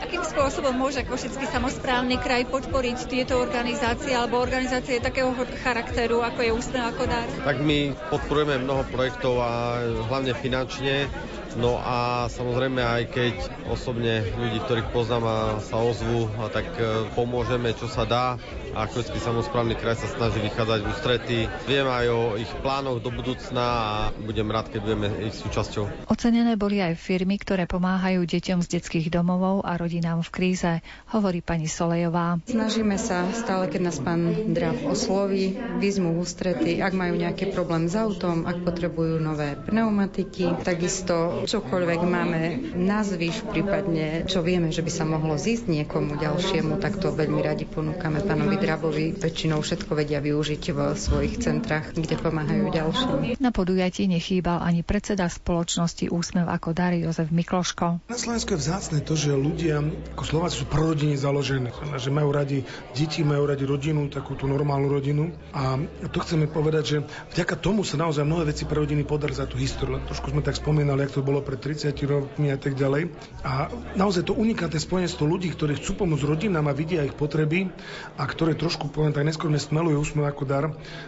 Akým spôsobom môže Košický samosprávny kraj podporiť tieto organizácie alebo organizácie takého charakteru, ako je Úsmev ako dar? Tak my podporujeme mnoho projektov a hlavne finančne. No a samozrejme, aj keď osobne ľudí, ktorých poznám a sa ozvú, a tak pomôžeme, čo sa dá. A Košický samosprávny kraj sa snaží vychádzať v ústrety. Viem aj o ich plánoch do budúcna a budem rád, keď budeme ich súčasťou. Ocenené boli aj firmy, ktoré pomáhajú deťom z detských domov a rodinám v kríze, hovorí pani Solejová. Snažíme sa stále, keď nás pán Dráv osloví, výzmu v ústrety, ak majú nejaký problém s autom, ak potrebujú nové pneumatiky, takisto čokoľvek máme nazviš, prípadne čo vieme, že by sa mohlo zísť niekomu ďalšiemu, tak to veľmi radi ponúkame pánovi Drabovi. Väčšinou všetko vedia využiť v svojich centrách, kde pomáhajú ďalším. Na podujatí nechýbal ani predseda spoločnosti Úsmev ako dar Jozef Mikloško. Na Slovensku je vzácne to, že ľudia ako Slováci sú prorodine založení, že majú radi deti, majú radi rodinu, takú tú normálnu rodinu. A to chceme povedať, že vďaka tomu sa naozaj mnohé veci pre rodiny podarí za tú históriu. Trošku sme tak spomínali, ako to bolo pred 30 rokmi a tak ďalej. A naozaj to unikátne spojenstvo ľudí, ktorí chcú pomôcť rodinám a vidia ich potreby a ktoré trošku poviem tak neskôr smelujú Úsmev ako dar,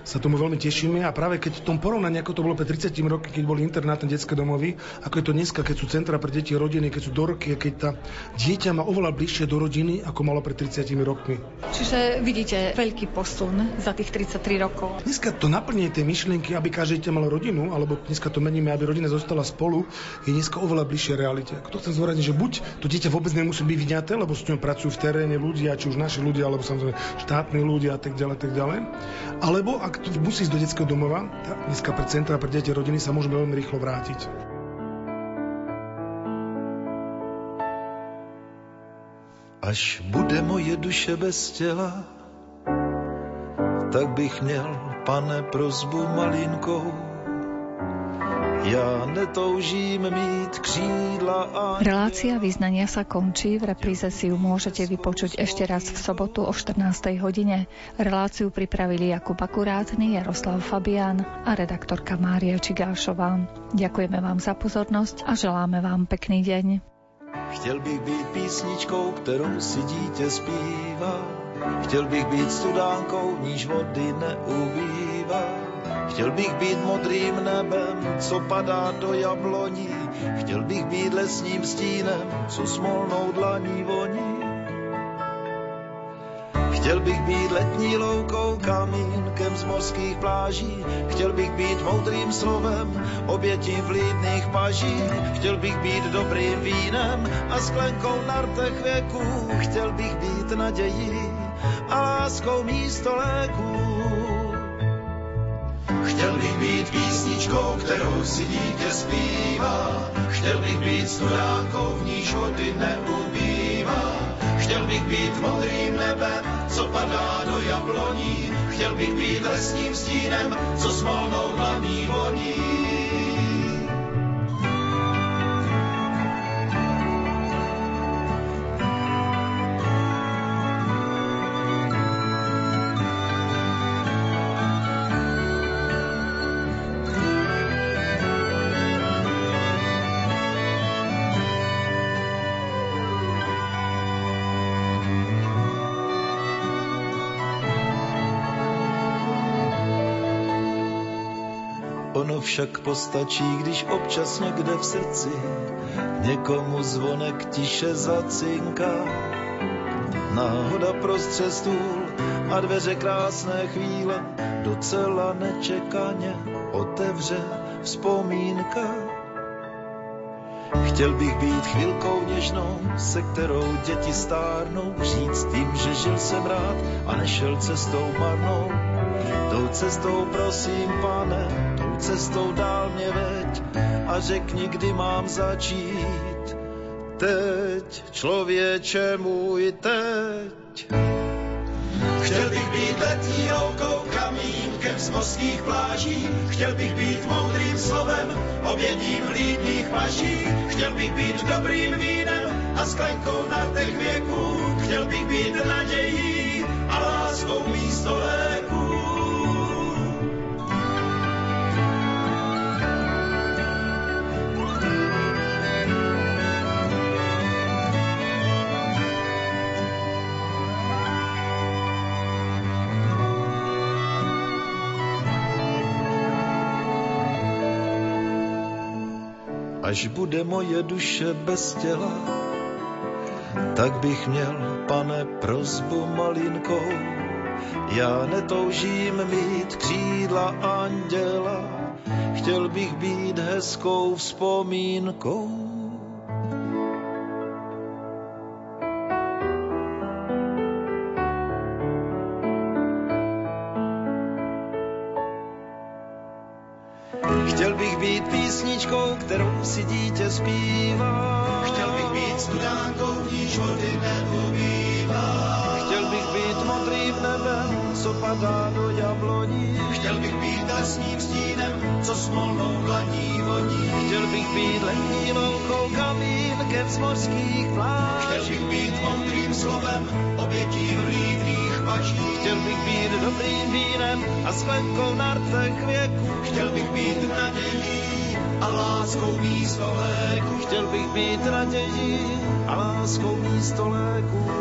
sa tomu veľmi tešíme a práve keď v tom porovnaní, ako to bolo pred 30 rokmi, keď boli internátne detské domovy, ako je to dneska, keď sú centra pre deti a rodiny, keď sú dorky, keď tá dieťa má oveľa bližšie do rodiny, ako malo pred 30 rokmi. Čiže vidíte veľký posun za tých 33 rokov. Dneska to naplnenie tej myšlienky, aby každé dieťa malo rodinu, alebo dneska to meníme, aby rodina zostala spolu, je dneska oveľa bližšie realite. Ako to chcem zdôrazniť, že buď to dieťa vôbec nemusí byť vyňaté, lebo s ňou pracujú v teréne ľudia, či už naši ľudia, alebo samozrejme štátni ľudia a tak ďalej. Alebo ak musí ísť do detského domova, dneska pre centra pre deti rodiny sa môžeme veľmi rýchlo vrátiť. Až bude moje duše bez těla, tak bych měl, pane, prosbu malinkou. Ja netoužím mít křídla ani... Relácia Vyznania sa končí, v repríze si ju môžete vypočuť ešte raz v sobotu o 14:00 hodine. Reláciu pripravili Jakub Akurátny, Jaroslav Fabián a redaktorka Mária Čigášová. Ďakujeme vám za pozornosť a želáme vám pekný deň. Chtěl bych být písničkou, kterou si dítě zpívá. Chtěl bych být studánkou, níž vody neubývá. Chtěl bych být modrým nebem, co padá do jabloní. Chtěl bych být lesním stínem, co smolnou dlaní voní. Chtěl bych být letní loukou, kamínkem z mořských pláží. Chtěl bych být moudrým slovem, obětí vlídných paží. Chtěl bych být dobrým vínem a sklenkou na rtech věků. Chtěl bych být nadějí a láskou místo léků. Chtěl bych být písničkou, kterou si dítě zpívá. Chtěl bych být studánkou, v níž vody neubývá. Chtěl bych být modrým nebem, co padá do jabloní. Chtěl bych být lesním stínem, co smolnou dlaní voní. Ono však postačí, když občas někde v srdci někomu zvonek tiše zacinká. Náhoda prostře stůl a dveře krásné chvíle docela nečekaně otevře vzpomínka. Chtěl bych být chvilkou něžnou, se kterou děti stárnou, říct tím, že žil jsem rád a nešel cestou marnou. Tou cestou prosím, pane, tou cestou dál mě veď a řekni, kdy mám začít. Teď, člověče můj, teď. Chtěl bych být letní loukou, kamínkem z mořských pláží. Chtěl bych být moudrým slovem, obětím vlídných paží. Chtěl bych být dobrým vínem a sklenkou na těch věků. Chtěl bych být nadějí a láskou místo léků. až bude moje duše bez těla, tak bych měl, pane, prosbu malinkou. Já netoužím mít křídla anděla, chtěl bych být hezkou vzpomínkou. Chtěl bych být písničkou, kterou si dítě zpívá. Chtěl bych být studánkou, v níž vody neubývá. Chtěl bych být modrým nebem, co padá do jabloní. Chtěl bych být lesním stínem, co smolnou dlaní voní. Chtěl bych být letní loukou, kamínkem z mořských pláží. Chtěl bych být moudrým slovem, obětí vlídných paží. Chtěl bych být dobrým vínem a sklenkou na rtech věku. Chtěl bych být nadějí a láskou místo léku. Chtěl bych být nadějí a láskou místo léku.